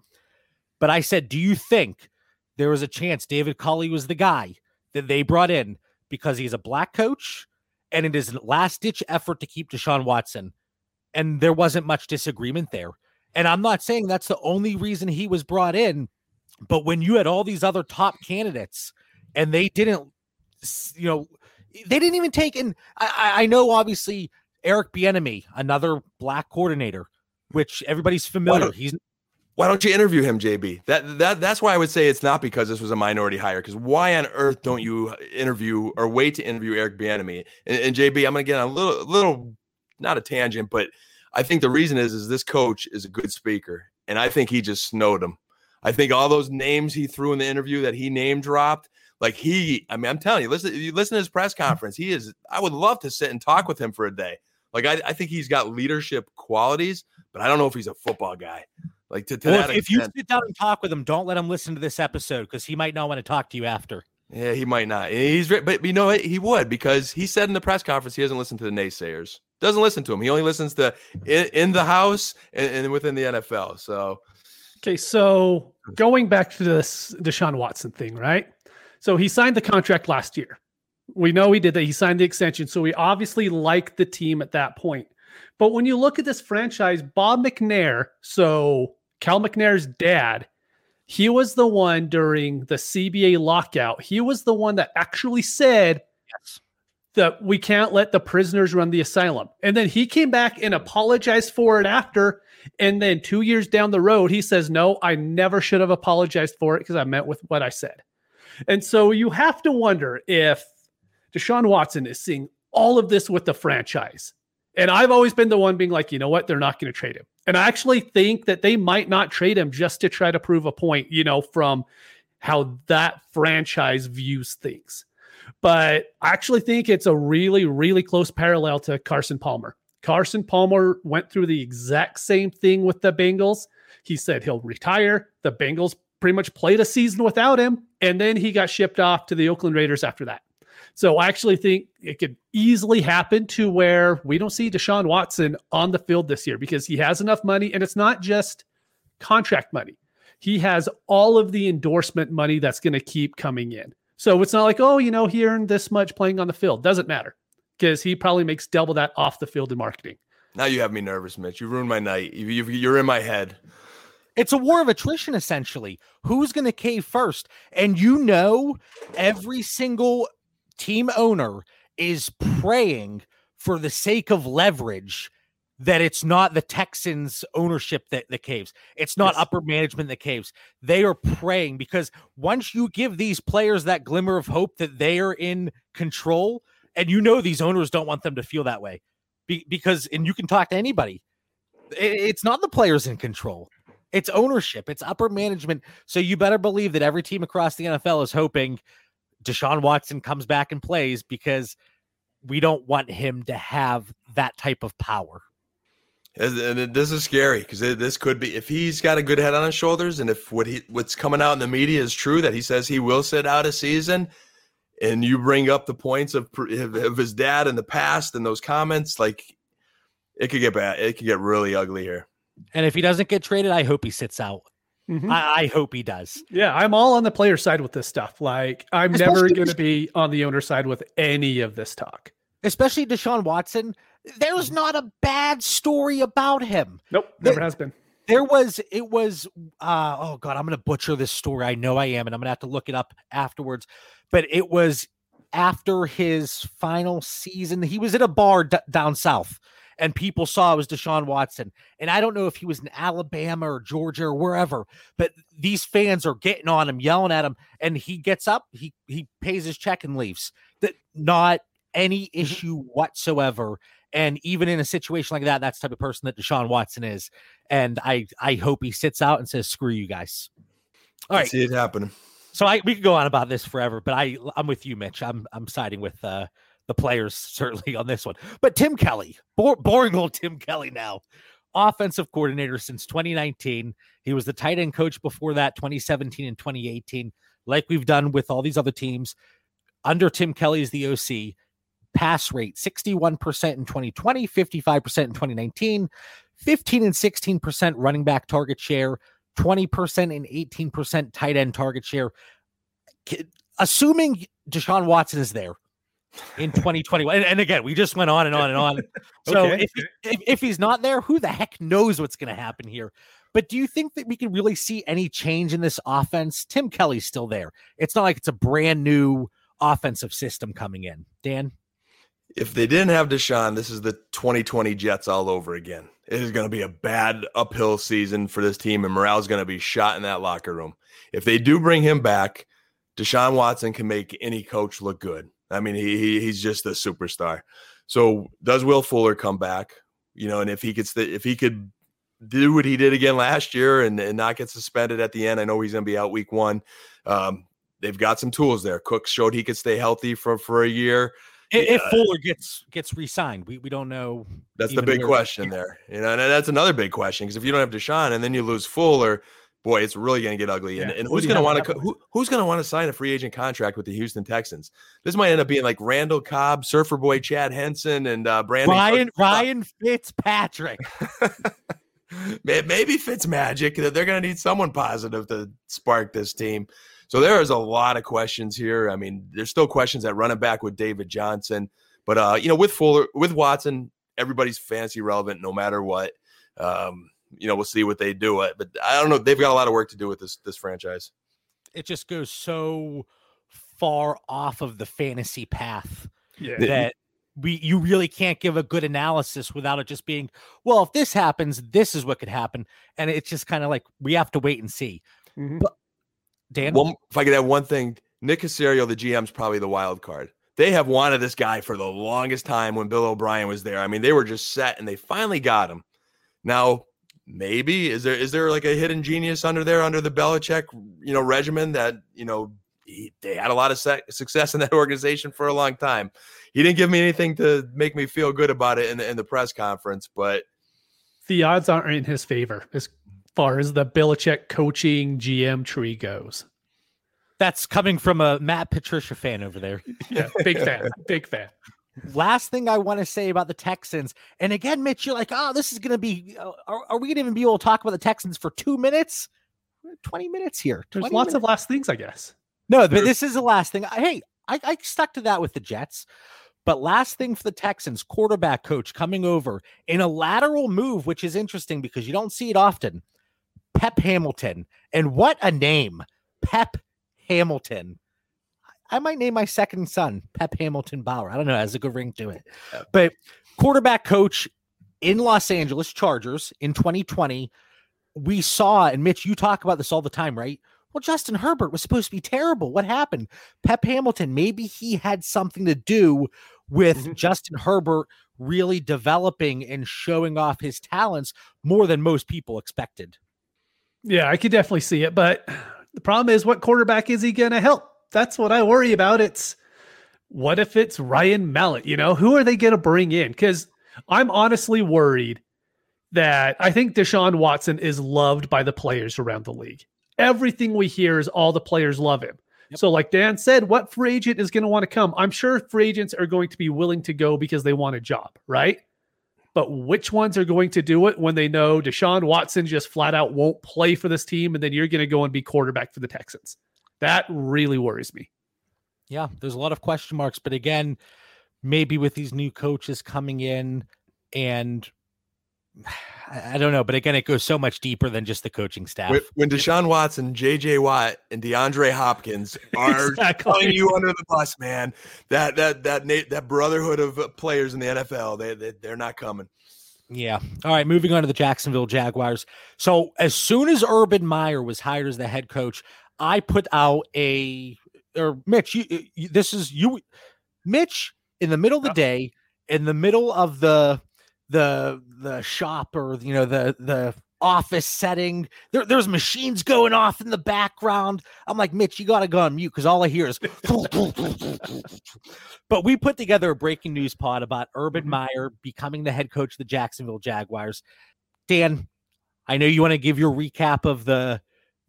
But I said, do you think there was a chance David Culley was the guy that they brought in because he's a black coach and it is a last ditch effort to keep Deshaun Watson? And there wasn't much disagreement there. And I'm not saying that's the only reason he was brought in, but when you had all these other top candidates and they didn't, you know, they didn't even take in, I, I know obviously Eric Bieniemy, another black coordinator, which everybody's familiar. He's Why don't you interview him, J B? That that that's why I would say it's not because this was a minority hire. Because why on earth don't you interview or wait to interview Eric Bieniemy? And, and J B, I'm gonna get on a little little not a tangent, but I think the reason is is this coach is a good speaker, and I think he just snowed him. I think all those names he threw in the interview that he name dropped, like he, I mean, I'm telling you, listen, you listen to his press conference. He is. I would love to sit and talk with him for a day. Like I, I think he's got leadership qualities, but I don't know if he's a football guy. Like to, to well, if, if you sit down and talk with him, don't let him listen to this episode, because he might not want to talk to you after. Yeah, he might not. He's but you know he would, because he said in the press conference he doesn't listen to the naysayers. Doesn't listen to him. He only listens to in, in the house and, and within the N F L. So okay, so going back to this Deshaun Watson thing, right? So he signed the contract last year. We know he did that. He signed the extension, so we obviously liked the team at that point. But when you look at this franchise, Bob McNair, so Cal McNair's dad, He was the one during the C B A lockout. He was the one that actually said yes. that we can't let the prisoners run the asylum. And then he came back and apologized for it after. And then two years down the road, he says, no, I never should have apologized for it because I meant with what I said. And so you have to wonder if Deshaun Watson is seeing all of this with the franchise. And I've always been the one being like, you know what? They're not going to trade him. And I actually think that they might not trade him just to try to prove a point, you know, from how that franchise views things. But I actually think it's a really, really close parallel to Carson Palmer. Carson Palmer went through the exact same thing with the Bengals. He said he'll retire. The Bengals pretty much played a season without him. And then he got shipped off to the Oakland Raiders after that. So I actually think it could easily happen to where we don't see Deshaun Watson on the field this year because he has enough money, and it's not just contract money. He has all of the endorsement money that's going to keep coming in. So it's not like, oh, you know, he earned this much playing on the field. Doesn't matter because he probably makes double that off the field in marketing. Now you have me nervous, Mitch. You ruined my night. You're in my head. It's a war of attrition, essentially. Who's going to cave first? And you know, every single team owner is praying for the sake of leverage that it's not the Texans ownership that, that caves. It's not yes. upper management that caves. They are praying because once you give these players that glimmer of hope that they are in control, and you know these owners don't want them to feel that way Be- because, and you can talk to anybody, it, it's not the players in control. It's ownership. It's upper management. So you better believe that every team across the N F L is hoping Deshaun Watson comes back and plays because we don't want him to have that type of power. And this is scary because this could be, if he's got a good head on his shoulders and if what he what's coming out in the media is true, that he says he will sit out a season, and you bring up the points of, of his dad in the past and those comments, like it could get bad. It could get really ugly here. And if he doesn't get traded, I hope he sits out. Mm-hmm. I, I hope he does. Yeah, I'm all on the player side with this stuff. Like, I'm especially never going to be on the owner side with any of this talk. Especially Deshaun Watson. There's not a bad story about him. Nope, never there, has been. There was, it was, uh, oh God, I'm going to butcher this story. I know I am, and I'm going to have to look it up afterwards. But it was after his final season. He was at a bar d- down south. And people saw it was Deshaun Watson. And I don't know if he was in Alabama or Georgia or wherever, but these fans are getting on him, yelling at him. And he gets up, he he pays his check and leaves. That not any issue whatsoever. And even in a situation like that, that's the type of person that Deshaun Watson is. And I, I hope he sits out and says, screw you guys. All right. I see it happening. So I, we could go on about this forever, but I, I'm with you, Mitch. I'm I'm siding with uh the players certainly on this one. But Tim Kelly, bo- boring old Tim Kelly now, offensive coordinator since twenty nineteen. He was the tight end coach before that, twenty seventeen and twenty eighteen. Like we've done with all these other teams, under Tim Kelly is the O C. Pass rate, sixty-one percent in twenty twenty, fifty-five percent in twenty nineteen, fifteen and sixteen percent running back target share, twenty percent and eighteen percent tight end target share. Assuming Deshaun Watson is there in twenty twenty-one, and, and again, we just went on and on and on. So okay. if, if if he's not there, who the heck knows what's going to happen here? But do you think that we can really see any change in this offense? Tim Kelly's still there. It's not like it's a brand new offensive system coming in. Dan, if they didn't have Deshaun, this is the twenty twenty Jets all over again. It is going to be a bad uphill season for this team, and morale's going to be shot in that locker room. If they do bring him back, Deshaun Watson can make any coach look good. I mean, he, he he's just a superstar. So does Will Fuller come back? You know, and if he could st- if he could do what he did again last year and, and not get suspended at the end, I know he's going to be out week one. Um, they've got some tools there. Cook showed he could stay healthy for, for a year. If uh, Fuller gets gets re-signed, we, we don't know. That's the big question there. You know, and that's another big question because if you don't have Deshaun and then you lose Fuller, boy, it's really going to get ugly. And, yeah. and who's going to want to who, who's going to want to sign a free agent contract with the Houston Texans? This might end up being like Randall Cobb, Surfer Boy Chad Henson, and uh, Brandon Ryan Ryan Fitzpatrick. Maybe Fitzmagic. They're going to need someone positive to spark this team. So there is a lot of questions here. I mean, there's still questions at running back with David Johnson, but uh, you know, with Fuller, with Watson, everybody's fantasy relevant no matter what. Um, you know, we'll see what they do. But I don't know. They've got a lot of work to do with this this franchise. It just goes so far off of the fantasy path yeah. that we you really can't give a good analysis without it just being, well, if this happens, this is what could happen. And it's just kind of like we have to wait and see. Mm-hmm. But, Dan? Well, if I could add one thing, Nick Caserio, the G M, is probably the wild card. They have wanted this guy for the longest time when Bill O'Brien was there. I mean, they were just set, and they finally got him. Now, maybe is there is there like a hidden genius under there under the Belichick, you know, regimen that, you know, he, they had a lot of sec- success in that organization for a long time. He didn't give me anything to make me feel good about it in the, in the press conference, but the odds aren't in his favor as far as the Belichick coaching G M tree goes. That's coming from a Matt Patricia fan over there. Yeah, big fan, big fan. Last thing I want to say about the Texans, and again, Mitch, you're like, oh, this is going to be, uh, are, are we going to even be able to talk about the Texans for two minutes? twenty minutes here. There's lots minutes. of last things, I guess. No, but There's... this is the last thing. I, hey, I, I stuck to that with the Jets. But last thing for the Texans, quarterback coach coming over in a lateral move, which is interesting because you don't see it often. Pep Hamilton. And what a name. Pep Hamilton. I might name my second son Pep Hamilton Bauer. I don't know. It has a good ring to it. But quarterback coach in Los Angeles Chargers in twenty twenty, we saw, and Mitch, you talk about this all the time, right? Well, Justin Herbert was supposed to be terrible. What happened? Pep Hamilton, maybe he had something to do with mm-hmm. Justin Herbert really developing and showing off his talents more than most people expected. Yeah, I could definitely see it. But the problem is, what quarterback is he going to help? That's what I worry about. It's what if it's Ryan Mallett? You know, who are they going to bring in? Because I'm honestly worried that I think Deshaun Watson is loved by the players around the league. Everything we hear is all the players love him. Yep. So like Dan said, what free agent is going to want to come? I'm sure free agents are going to be willing to go because they want a job, right? But which ones are going to do it when they know Deshaun Watson just flat out won't play for this team and then you're going to go and be quarterback for the Texans? That really worries me. Yeah, there's a lot of question marks. But again, maybe with these new coaches coming in, and I don't know. But again, it goes so much deeper than just the coaching staff. When Deshaun Watson, J J Watt, and DeAndre Hopkins are exactly. throwing you under the bus, man, that that that that brotherhood of players in the N F L, they, they they're not coming. Yeah. All right. Moving on to the Jacksonville Jaguars. So as soon as Urban Meyer was hired as the head coach, I put out a, or Mitch, you, you, this is you, Mitch, in the middle of the day, in the middle of the, the, the shop or, you know, the, the office setting, there, there's machines going off in the background. I'm like, Mitch, you got to go on mute. Cause all I hear is, but we put together a breaking news pod about Urban Meyer becoming the head coach of the Jacksonville Jaguars. Dan, I know you want to give your recap of the,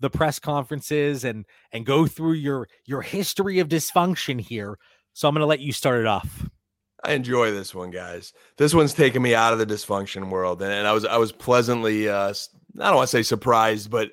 the press conferences and, and go through your, your history of dysfunction here. So I'm going to let you start it off. I enjoy this one, guys. This one's taken me out of the dysfunction world. And, and I was, I was pleasantly, uh, I don't want to say surprised, but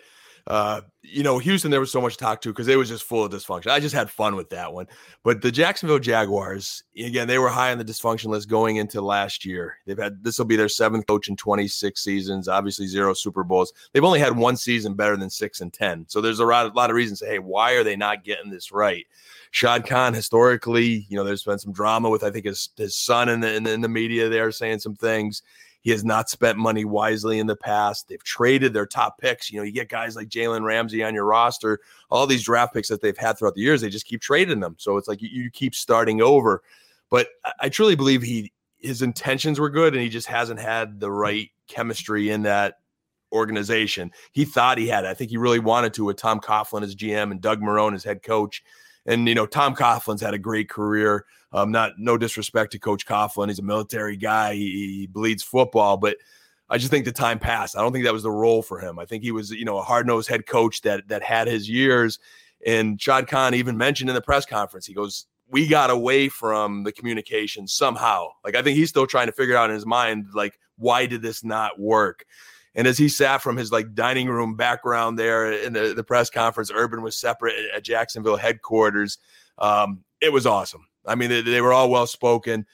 uh, you know, Houston, there was so much to talk to, cause it was just full of dysfunction. I just had fun with that one. But the Jacksonville Jaguars, again, they were high on the dysfunction list going into last year. They've had, this will be their seventh coach in twenty-six seasons, obviously zero Super Bowls. They've only had one season better than six and ten. So there's a lot, a lot of reasons to say, hey, why are they not getting this right? Shad Khan, historically, you know, there's been some drama with, I think his, his son in the, in the, in the media there saying some things. He has not spent money wisely in the past. They've traded their top picks. You know, you get guys like Jalen Ramsey on your roster, all these draft picks that they've had throughout the years, they just keep trading them. So it's like you, you keep starting over. But I truly believe he his intentions were good, and he just hasn't had the right chemistry in that organization. He thought he had it. I think he really wanted to with Tom Coughlin as G M and Doug Marrone as head coach. And, you know, Tom Coughlin's had a great career. Um, not no disrespect to Coach Coughlin. He's a military guy. He, he bleeds football. But I just think the time passed. I don't think that was the role for him. I think he was, you know, a hard-nosed head coach that that had his years. And Shad Khan even mentioned in the press conference, he goes, we got away from the communication somehow. Like, I think he's still trying to figure out in his mind, like, why did this not work? And as he sat from his like dining room background there in the, the press conference, Urban was separate at Jacksonville headquarters. Um, it was awesome. I mean, they, they were all well-spoken.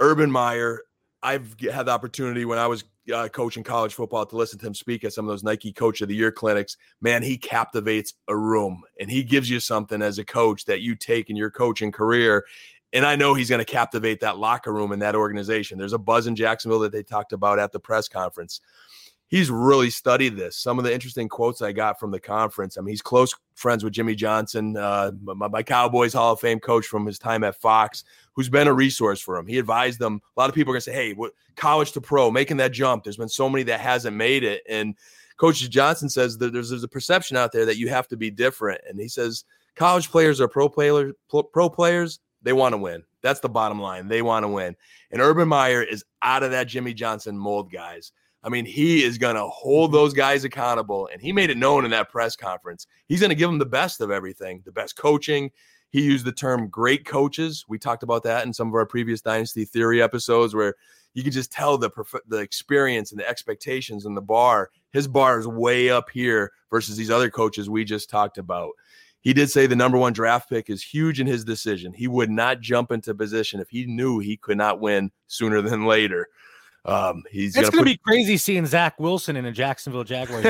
Urban Meyer, I've had the opportunity when I was uh, coaching college football to listen to him speak at some of those Nike Coach of the Year clinics. Man, he captivates a room, and he gives you something as a coach that you take in your coaching career. And I know he's going to captivate that locker room in that organization. There's a buzz in Jacksonville that they talked about at the press conference. He's really studied this. Some of the interesting quotes I got from the conference. I mean, he's close friends with Jimmy Johnson, uh, my, my Cowboys Hall of Fame coach from his time at Fox, who's been a resource for him. He advised them. A lot of people are going to say, hey, what, college to pro, making that jump. There's been so many that hasn't made it. And Coach Johnson says that there's, there's a perception out there that you have to be different. And he says college players are pro players, pro players. They want to win. That's the bottom line. They want to win. And Urban Meyer is out of that Jimmy Johnson mold, guys. I mean, he is going to hold those guys accountable, and he made it known in that press conference. He's going to give them the best of everything, the best coaching. He used the term great coaches. We talked about that in some of our previous Dynasty Theory episodes where you could just tell the perf- the experience and the expectations and the bar. His bar is way up here versus these other coaches we just talked about. He did say the number one draft pick is huge in his decision. He would not jump into position if he knew he could not win sooner than later. Um, he's it's gonna, gonna put, be crazy seeing Zach Wilson in a Jacksonville Jaguars.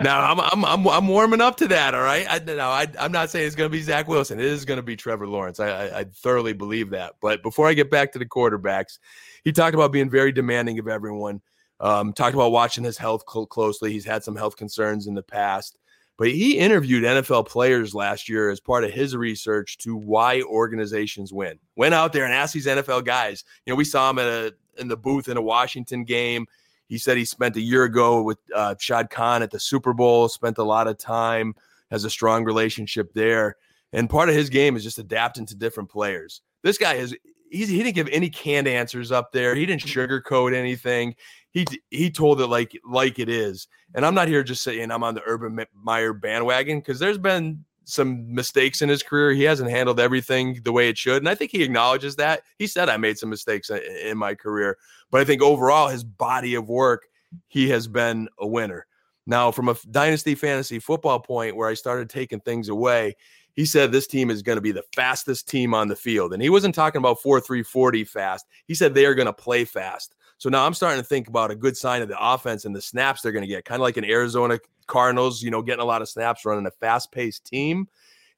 Now I'm I'm I'm I'm warming up to that. All right, I, now I I'm not saying it's gonna be Zach Wilson. It is gonna be Trevor Lawrence. I, I I thoroughly believe that. But before I get back to the quarterbacks, he talked about being very demanding of everyone. Um, talked about watching his health cl- closely. He's had some health concerns in the past, but he interviewed N F L players last year as part of his research to why organizations win. Went out there and asked these N F L guys. You know, we saw him at a in the booth in a Washington game. He said he spent a year ago with uh, Shad Khan at the Super Bowl, spent a lot of time, has a strong relationship there. And part of his game is just adapting to different players. This guy is, he's, he didn't give any canned answers up there. He didn't sugarcoat anything. He, he told it like, like it is. And I'm not here just saying I'm on the Urban Meyer bandwagon, because there's been some mistakes in his career. He hasn't handled everything the way it should. And I think he acknowledges that. He said, I made some mistakes in my career, but I think overall his body of work, he has been a winner. Now, from a dynasty fantasy football point where I started taking things away, he said, this team is going to be the fastest team on the field. And he wasn't talking about four three forty fast. He said, they are going to play fast. So now I'm starting to think about a good sign of the offense and the snaps they're going to get, kind of like an Arizona Cardinals, you know, getting a lot of snaps, running a fast-paced team.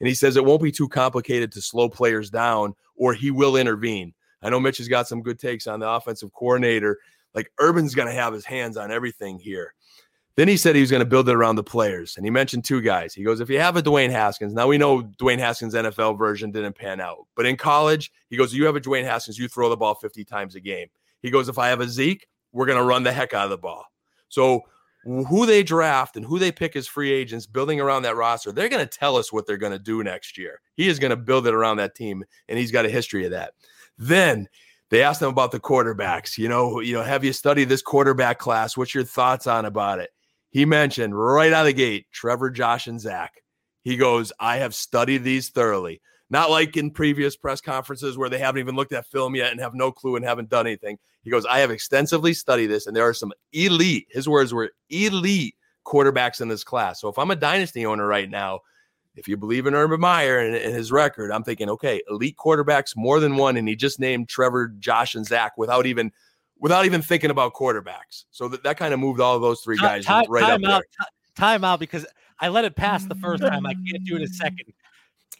And he says it won't be too complicated to slow players down, or he will intervene. I know Mitch has got some good takes on the offensive coordinator. Like, Urban's going to have his hands on everything here. Then he said he was going to build it around the players, and he mentioned two guys. He goes, if you have a Dwayne Haskins, now we know Dwayne Haskins' N F L version didn't pan out, but in college, he goes, you have a Dwayne Haskins, you throw the ball fifty times a game. He goes, if I have a Zeke, we're going to run the heck out of the ball. So who they draft and who they pick as free agents, building around that roster, they're going to tell us what they're going to do next year. He is going to build it around that team, and he's got a history of that. Then they asked him about the quarterbacks. You know, you know, have you studied this quarterback class? What's your thoughts on about it? He mentioned right out of the gate, Trevor, Josh, and Zach. He goes, I have studied these thoroughly. Not like in previous press conferences where they haven't even looked at film yet and have no clue and haven't done anything. He goes, I have extensively studied this, and there are some elite, his words were elite quarterbacks in this class. So if I'm a dynasty owner right now, if you believe in Urban Meyer and, and his record, I'm thinking, okay, elite quarterbacks, more than one. And he just named Trevor, Josh, and Zach without even without even thinking about quarterbacks. So that, that kind of moved all of those three guys time, right time up out, there. Time out, because I let it pass the first time. I can't do it a second.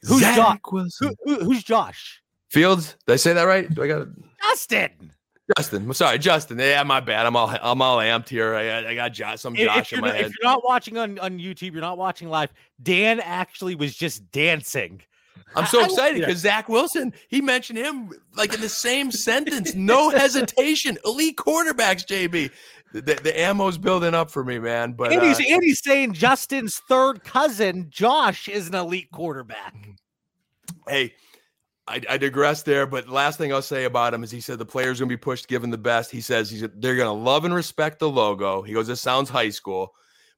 Who's Josh? Who, who, who's Josh? Fields? Did I say that right? Do I got it? Justin? Justin. I'm sorry, Justin. Yeah, my bad. I'm all I'm all amped here. I, I got Josh. Some Josh in my head. If you're not watching on, on YouTube, you're not watching live. Dan actually was just dancing. I'm so excited because Zach Wilson, he mentioned him like in the same sentence. No hesitation. Elite quarterbacks, J B. The, the, the ammo's building up for me, man. But and he's, uh, and he's saying Justin's third cousin, Josh, is an elite quarterback. Hey, I, I digress there. But last thing I'll say about him is he said the player's going to be pushed, given the best. He says he's, they're going to love and respect the logo. He goes, this sounds high school.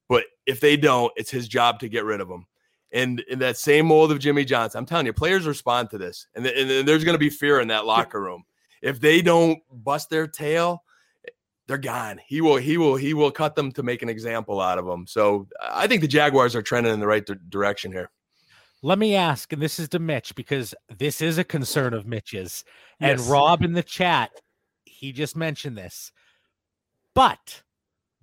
But if they don't, it's his job to get rid of them. And in that same mold of Jimmy Johnson, I'm telling you, players respond to this. And, th- and there's going to be fear in that locker room. If they don't bust their tail, they're gone. He will, he will, he will cut them to make an example out of them. So I think the Jaguars are trending in the right d- direction here. Let me ask, and this is to Mitch, because this is a concern of Mitch's, and yes. Rob in the chat. he just mentioned this, but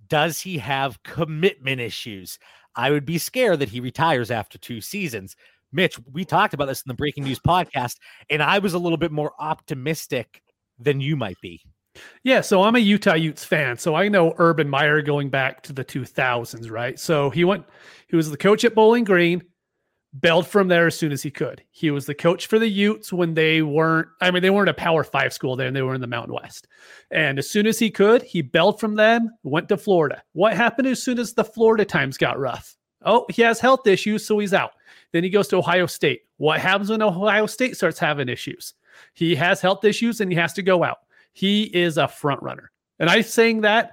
does he have commitment issues? I would be scared that he retires after two seasons. Mitch, we talked about this in the Breaking News podcast, and I was a little bit more optimistic than you might be. Yeah, so I'm a Utah Utes fan, so I know Urban Meyer going back to the two thousands, right? So he went, he was the coach at Bowling Green, bailed from there as soon as he could. He was the coach for the Utes when they weren't, I mean, they weren't a Power Five school there, and they were in the Mountain West. And as soon as he could, he bailed from them, went to Florida. What happened as soon as the Florida times got rough? Oh, he has health issues, so he's out. Then he goes to Ohio State. What happens when Ohio State starts having issues? He has health issues, and he has to go out. He is a front runner. And I'm saying that,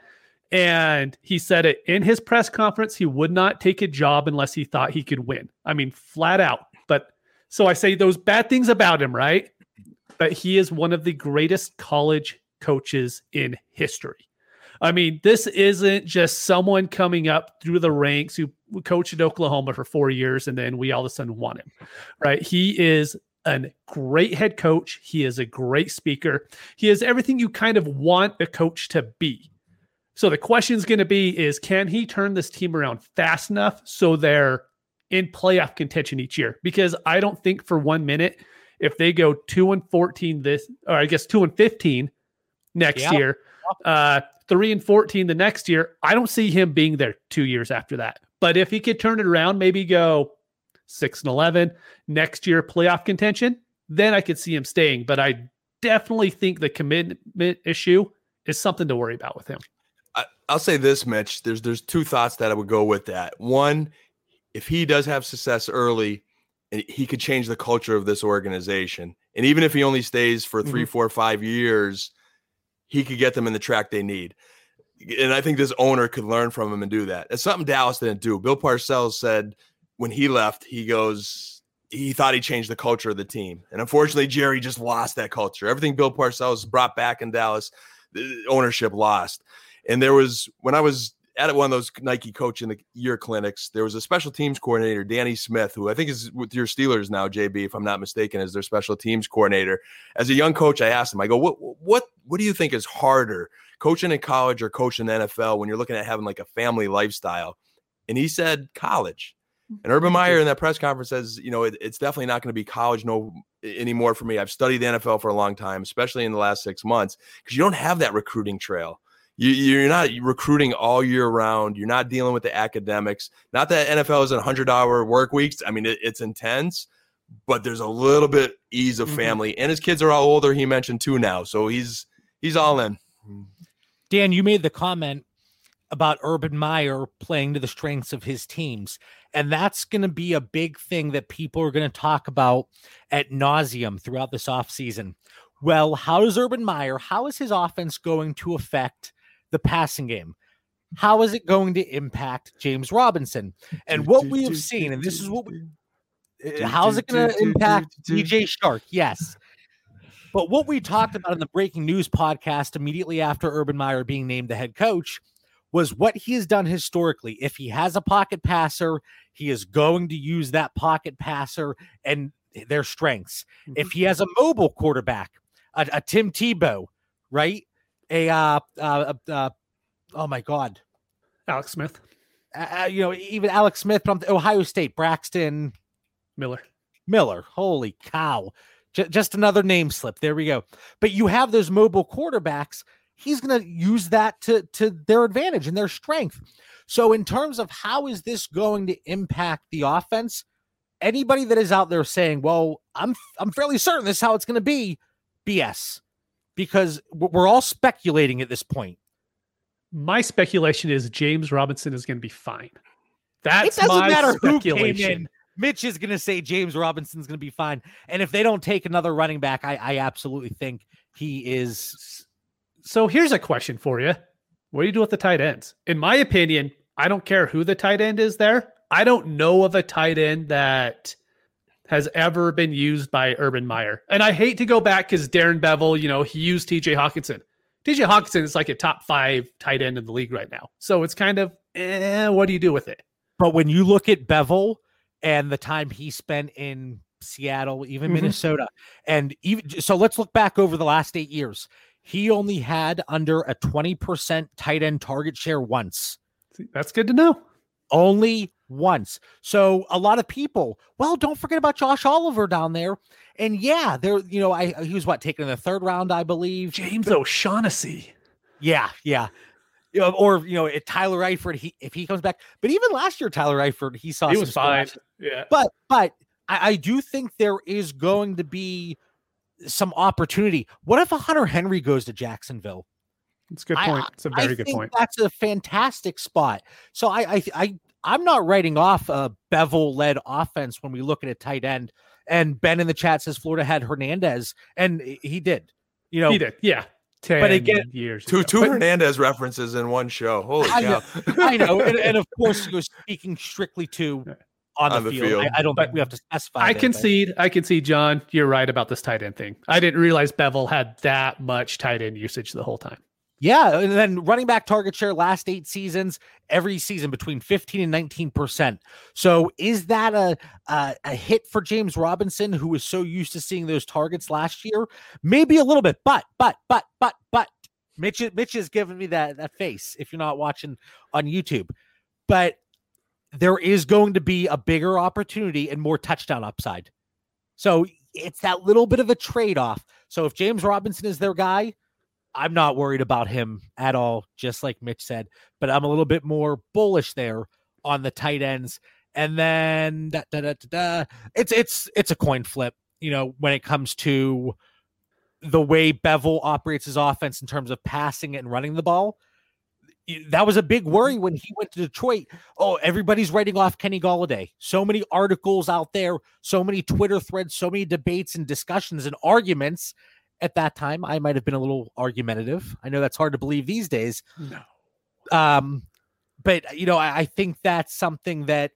and he said it in his press conference, he would not take a job unless he thought he could win. I mean, flat out. But so I say those bad things about him, right? But he is one of the greatest college coaches in history. I mean, this isn't just someone coming up through the ranks who coached at Oklahoma for four years and then we all of a sudden want him, right? He is a great head coach. He is a great speaker. He is everything you kind of want a coach to be. So the question is going to be is, can he turn this team around fast enough so they're in playoff contention each year? Because I don't think for one minute, if they go two and fourteen this, or I guess two and fifteen next yeah. year, uh, three and fourteen the next year, I don't see him being there two years after that. But if he could turn it around, maybe go six and eleven next year, playoff contention, then I could see him staying. But I definitely think the commitment issue is something to worry about with him. I, I'll say this, Mitch. There's there's two thoughts that I would go with that. One, if he does have success early, he could change the culture of this organization. And even if he only stays for three, mm-hmm. four, five years, he could get them in the track they need. And I think this owner could learn from him and do that. It's something Dallas didn't do. Bill Parcells said when he left, he goes, he thought he changed the culture of the team. And unfortunately, Jerry just lost that culture. Everything Bill Parcells brought back in Dallas, the ownership lost. And there was, when I was at one of those Nike Coach in the Year clinics, there was a special teams coordinator, Danny Smith, who I think is with your Steelers now, J B, if I'm not mistaken, is their special teams coordinator. As a young coach, I asked him, I go, what, what, what do you think is harder, coaching in college or coaching in the N F L when you're looking at having like a family lifestyle? And he said college. And Urban Meyer in that press conference says, you know, it, it's definitely not going to be college no anymore for me. I've studied the N F L for a long time, especially in the last six months, because you don't have that recruiting trail. You, you're not recruiting all year round. You're not dealing with the academics. Not that N F L is one hundred hour work weeks. I mean, it, it's intense, but there's a little bit ease of family. Mm-hmm. And his kids are all older. He mentioned two now. So he's he's all in. Dan, you made the comment about Urban Meyer playing to the strengths of his teams. And that's going to be a big thing that people are going to talk about ad nauseum throughout this offseason. Well, how does Urban Meyer, how is his offense going to affect the passing game? How is it going to impact James Robinson? And what we have seen, and this is what we, how's it going to impact D J Shark? Yes. But what we talked about in the Breaking News podcast immediately after Urban Meyer being named the head coach was what he has done historically. If he has a pocket passer, he is going to use that pocket passer and their strengths. If he has a mobile quarterback, a, a Tim Tebow, right? A, uh, uh, uh, oh my God. Alex Smith. Uh, you know, even Alex Smith from Ohio State, Braxton Miller. Miller. Holy cow. J- just another name slip. There we go. But you have those mobile quarterbacks. He's going to use that to, to their advantage and their strength. So in terms of how is this going to impact the offense, anybody that is out there saying, well, I'm, I'm fairly certain this is how it's going to be, B S, because we're all speculating at this point. My speculation is James Robinson is going to be fine. That's it doesn't my matter speculation. Who came in. Mitch is going to say James Robinson's going to be fine. And if they don't take another running back, I, I absolutely think he is. So here's a question for you. What do you do with the tight ends? In my opinion, I don't care who the tight end is there. I don't know of a tight end that has ever been used by Urban Meyer. And I hate to go back because Darren Bevel, you know, he used T J Hawkinson. T J Hawkinson is like a top five tight end in the league right now. So it's kind of, eh, what do you do with it? But when you look at Bevel and the time he spent in Seattle, even mm-hmm. Minnesota, and even so let's look back over the last eight years. He only had under a twenty percent tight end target share once. See, that's good to know. Only once. So a lot of people, well, don't forget about Josh Oliver down there. And yeah, there, you know, I, he was what, taken in the third round, I believe. James but, O'Shaughnessy. Yeah. Yeah. You know, or, you know, Tyler Eifert, he, if he comes back, but even last year, Tyler Eifert, he saw, he was fine. Yeah. But, but I, I do think there is going to be some opportunity. What if a Hunter Henry goes to Jacksonville? It's a good point. It's a very I good think point. That's a fantastic spot. So I, I, I, I'm not writing off a Bevel led offense when we look at a tight end. And Ben in the chat says Florida had Hernandez, and he did. You know, he did. Yeah. Ten but again, years two ago. two but, Hernandez references in one show. Holy I cow! Know, I know, and, and of course, he was speaking strictly to on, on the, the field. field. I, I don't but think we have to specify. I that, concede. But. I concede, John. You're right about this tight end thing. I didn't realize Bevel had that much tight end usage the whole time. Yeah, and then running back target share last eight seasons, every season between fifteen and nineteen percent. So is that a, a a hit for James Robinson, who was so used to seeing those targets last year? Maybe a little bit, but, but, but, but, but, Mitch, Mitch is giving me that, that face if you're not watching on YouTube. But there is going to be a bigger opportunity and more touchdown upside. So it's that little bit of a trade-off. So if James Robinson is their guy, I'm not worried about him at all, just like Mitch said, but I'm a little bit more bullish there on the tight ends. And then da, da, da, da, da. it's it's it's a coin flip, you know, when it comes to the way Bevel operates his offense in terms of passing and running the ball. That was a big worry when he went to Detroit. Oh, everybody's writing off Kenny Golladay. So many articles out there, so many Twitter threads, so many debates and discussions and arguments. At that time, I might have been a little argumentative. I know that's hard to believe these days. No. Um, but, you know, I, I think that's something that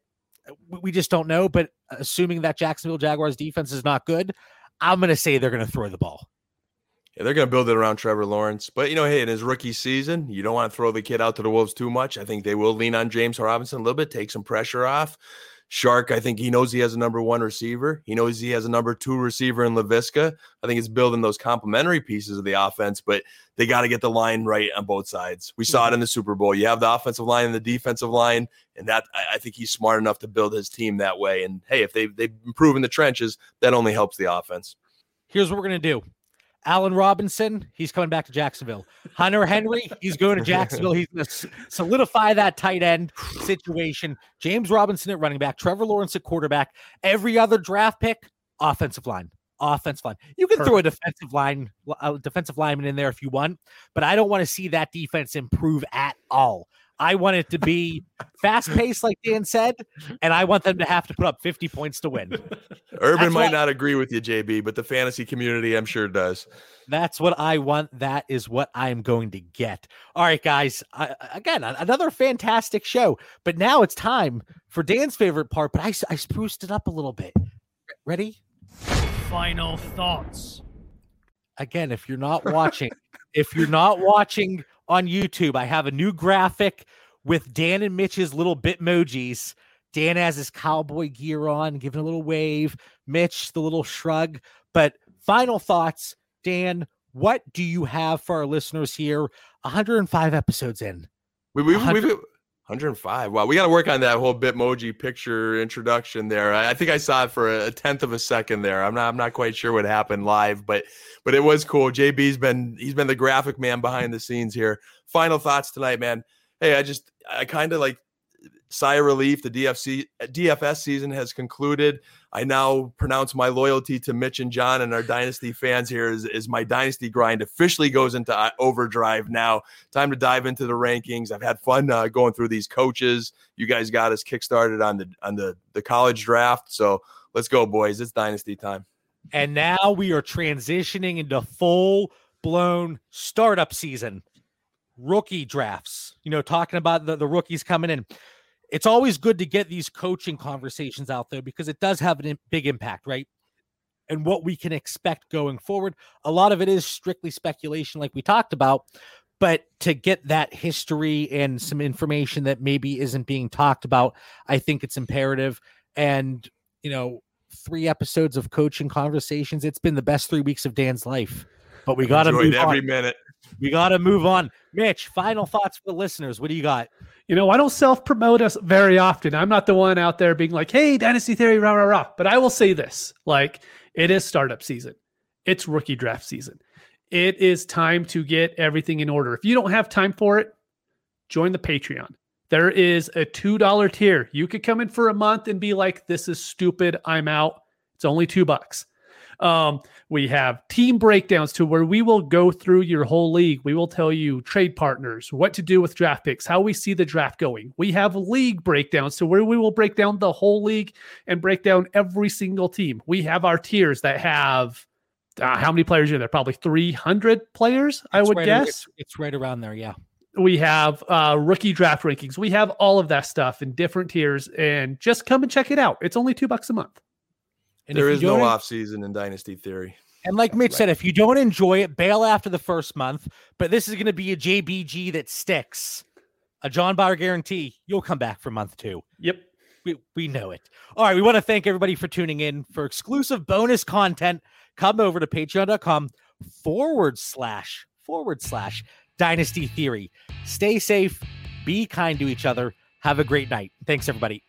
we just don't know. But assuming that Jacksonville Jaguars defense is not good, I'm going to say they're going to throw the ball. Yeah, they're going to build it around Trevor Lawrence. But, you know, hey, in his rookie season, you don't want to throw the kid out to the wolves too much. I think they will lean on James Robinson a little bit, take some pressure off. Shark, I think he knows he has a number one receiver. He knows he has a number two receiver in LaVisca. I think it's building those complementary pieces of the offense, but they got to get the line right on both sides. We saw it in the Super Bowl. You have the offensive line and the defensive line, and that I think he's smart enough to build his team that way. And, hey, if they, they improve in the trenches, that only helps the offense. Here's what we're going to do. Allen Robinson, he's coming back to Jacksonville. Hunter Henry, he's going to Jacksonville. He's going to solidify that tight end situation. James Robinson at running back, Trevor Lawrence at quarterback. Every other draft pick, offensive line, offensive line. You can Perfect. throw a defensive line, a defensive lineman in there if you want, but I don't want to see that defense improve at all. I want it to be fast-paced, like Dan said, and I want them to have to put up fifty points to win. Urban That's might not I, agree with you, J B, but the fantasy community, I'm sure, does. That's what I want. That is what I'm going to get. All right, guys. I, again, another fantastic show, but now it's time for Dan's favorite part, but I, I spruced it up a little bit. Ready? Final thoughts. Again, if you're not watching, if you're not watching... on YouTube, I have a new graphic with Dan and Mitch's little Bitmojis. Dan has his cowboy gear on, giving a little wave. Mitch, the little shrug. But final thoughts, Dan, what do you have for our listeners here? one hundred five episodes in. We, we, one hundred- we, we, one hundred five. Wow, we got to work on that whole Bitmoji picture introduction there. I, I think I saw it for a tenth of a second there. I'm not. I'm not quite sure what happened live, but but it was cool. J B's been he's been the graphic man behind the scenes here. Final thoughts tonight, man. Hey, I just I kind of like sigh of relief. The D F C D F S season has concluded. I now pronounce my loyalty to Mitch and John and our Dynasty fans here is, is my Dynasty grind officially goes into overdrive now. Time to dive into the rankings. I've had fun uh, going through these coaches. You guys got us kickstarted on the on the, the college draft. So let's go, boys. It's Dynasty time. And now we are transitioning into full-blown startup season. Rookie drafts. You know, talking about the, the rookies coming in. It's always good to get these coaching conversations out there because it does have a big impact, right? And what we can expect going forward. A lot of it is strictly speculation, like we talked about, but to get that history and some information that maybe isn't being talked about, I think it's imperative. And, you know, three episodes of coaching conversations, it's been the best three weeks of Dan's life. But we got to move every on. minute. We got to move on. Mitch, final thoughts for the listeners. What do you got? You know, I don't self-promote us very often. I'm not the one out there being like, hey, Dynasty Theory, rah, rah, rah. But I will say this. Like, it is startup season. It's rookie draft season. It is time to get everything in order. If you don't have time for it, join the Patreon. There is a two dollar tier. You could come in for a month and be like, this is stupid. I'm out. It's only two bucks. Um, we have team breakdowns to where we will go through your whole league. We will tell you trade partners, what to do with draft picks, how we see the draft going. We have league breakdowns to where we will break down the whole league and break down every single team. We have our tiers that have uh, how many players are there? Probably three hundred players, it's I would right guess. It's, it's right around there. Yeah. We have uh, rookie draft rankings. We have all of that stuff in different tiers, and just come and check it out. It's only two bucks a month. And there is no off season in Dynasty Theory. And like Mitch right. said, if you don't enjoy it, bail after the first month. But this is going to be a J B G that sticks. A John Bauer guarantee. You'll come back for month two. Yep. We we know it. All right. We want to thank everybody for tuning in. For exclusive bonus content, come over to patreon.com forward slash forward slash Dynasty Theory. Stay safe. Be kind to each other. Have a great night. Thanks, everybody.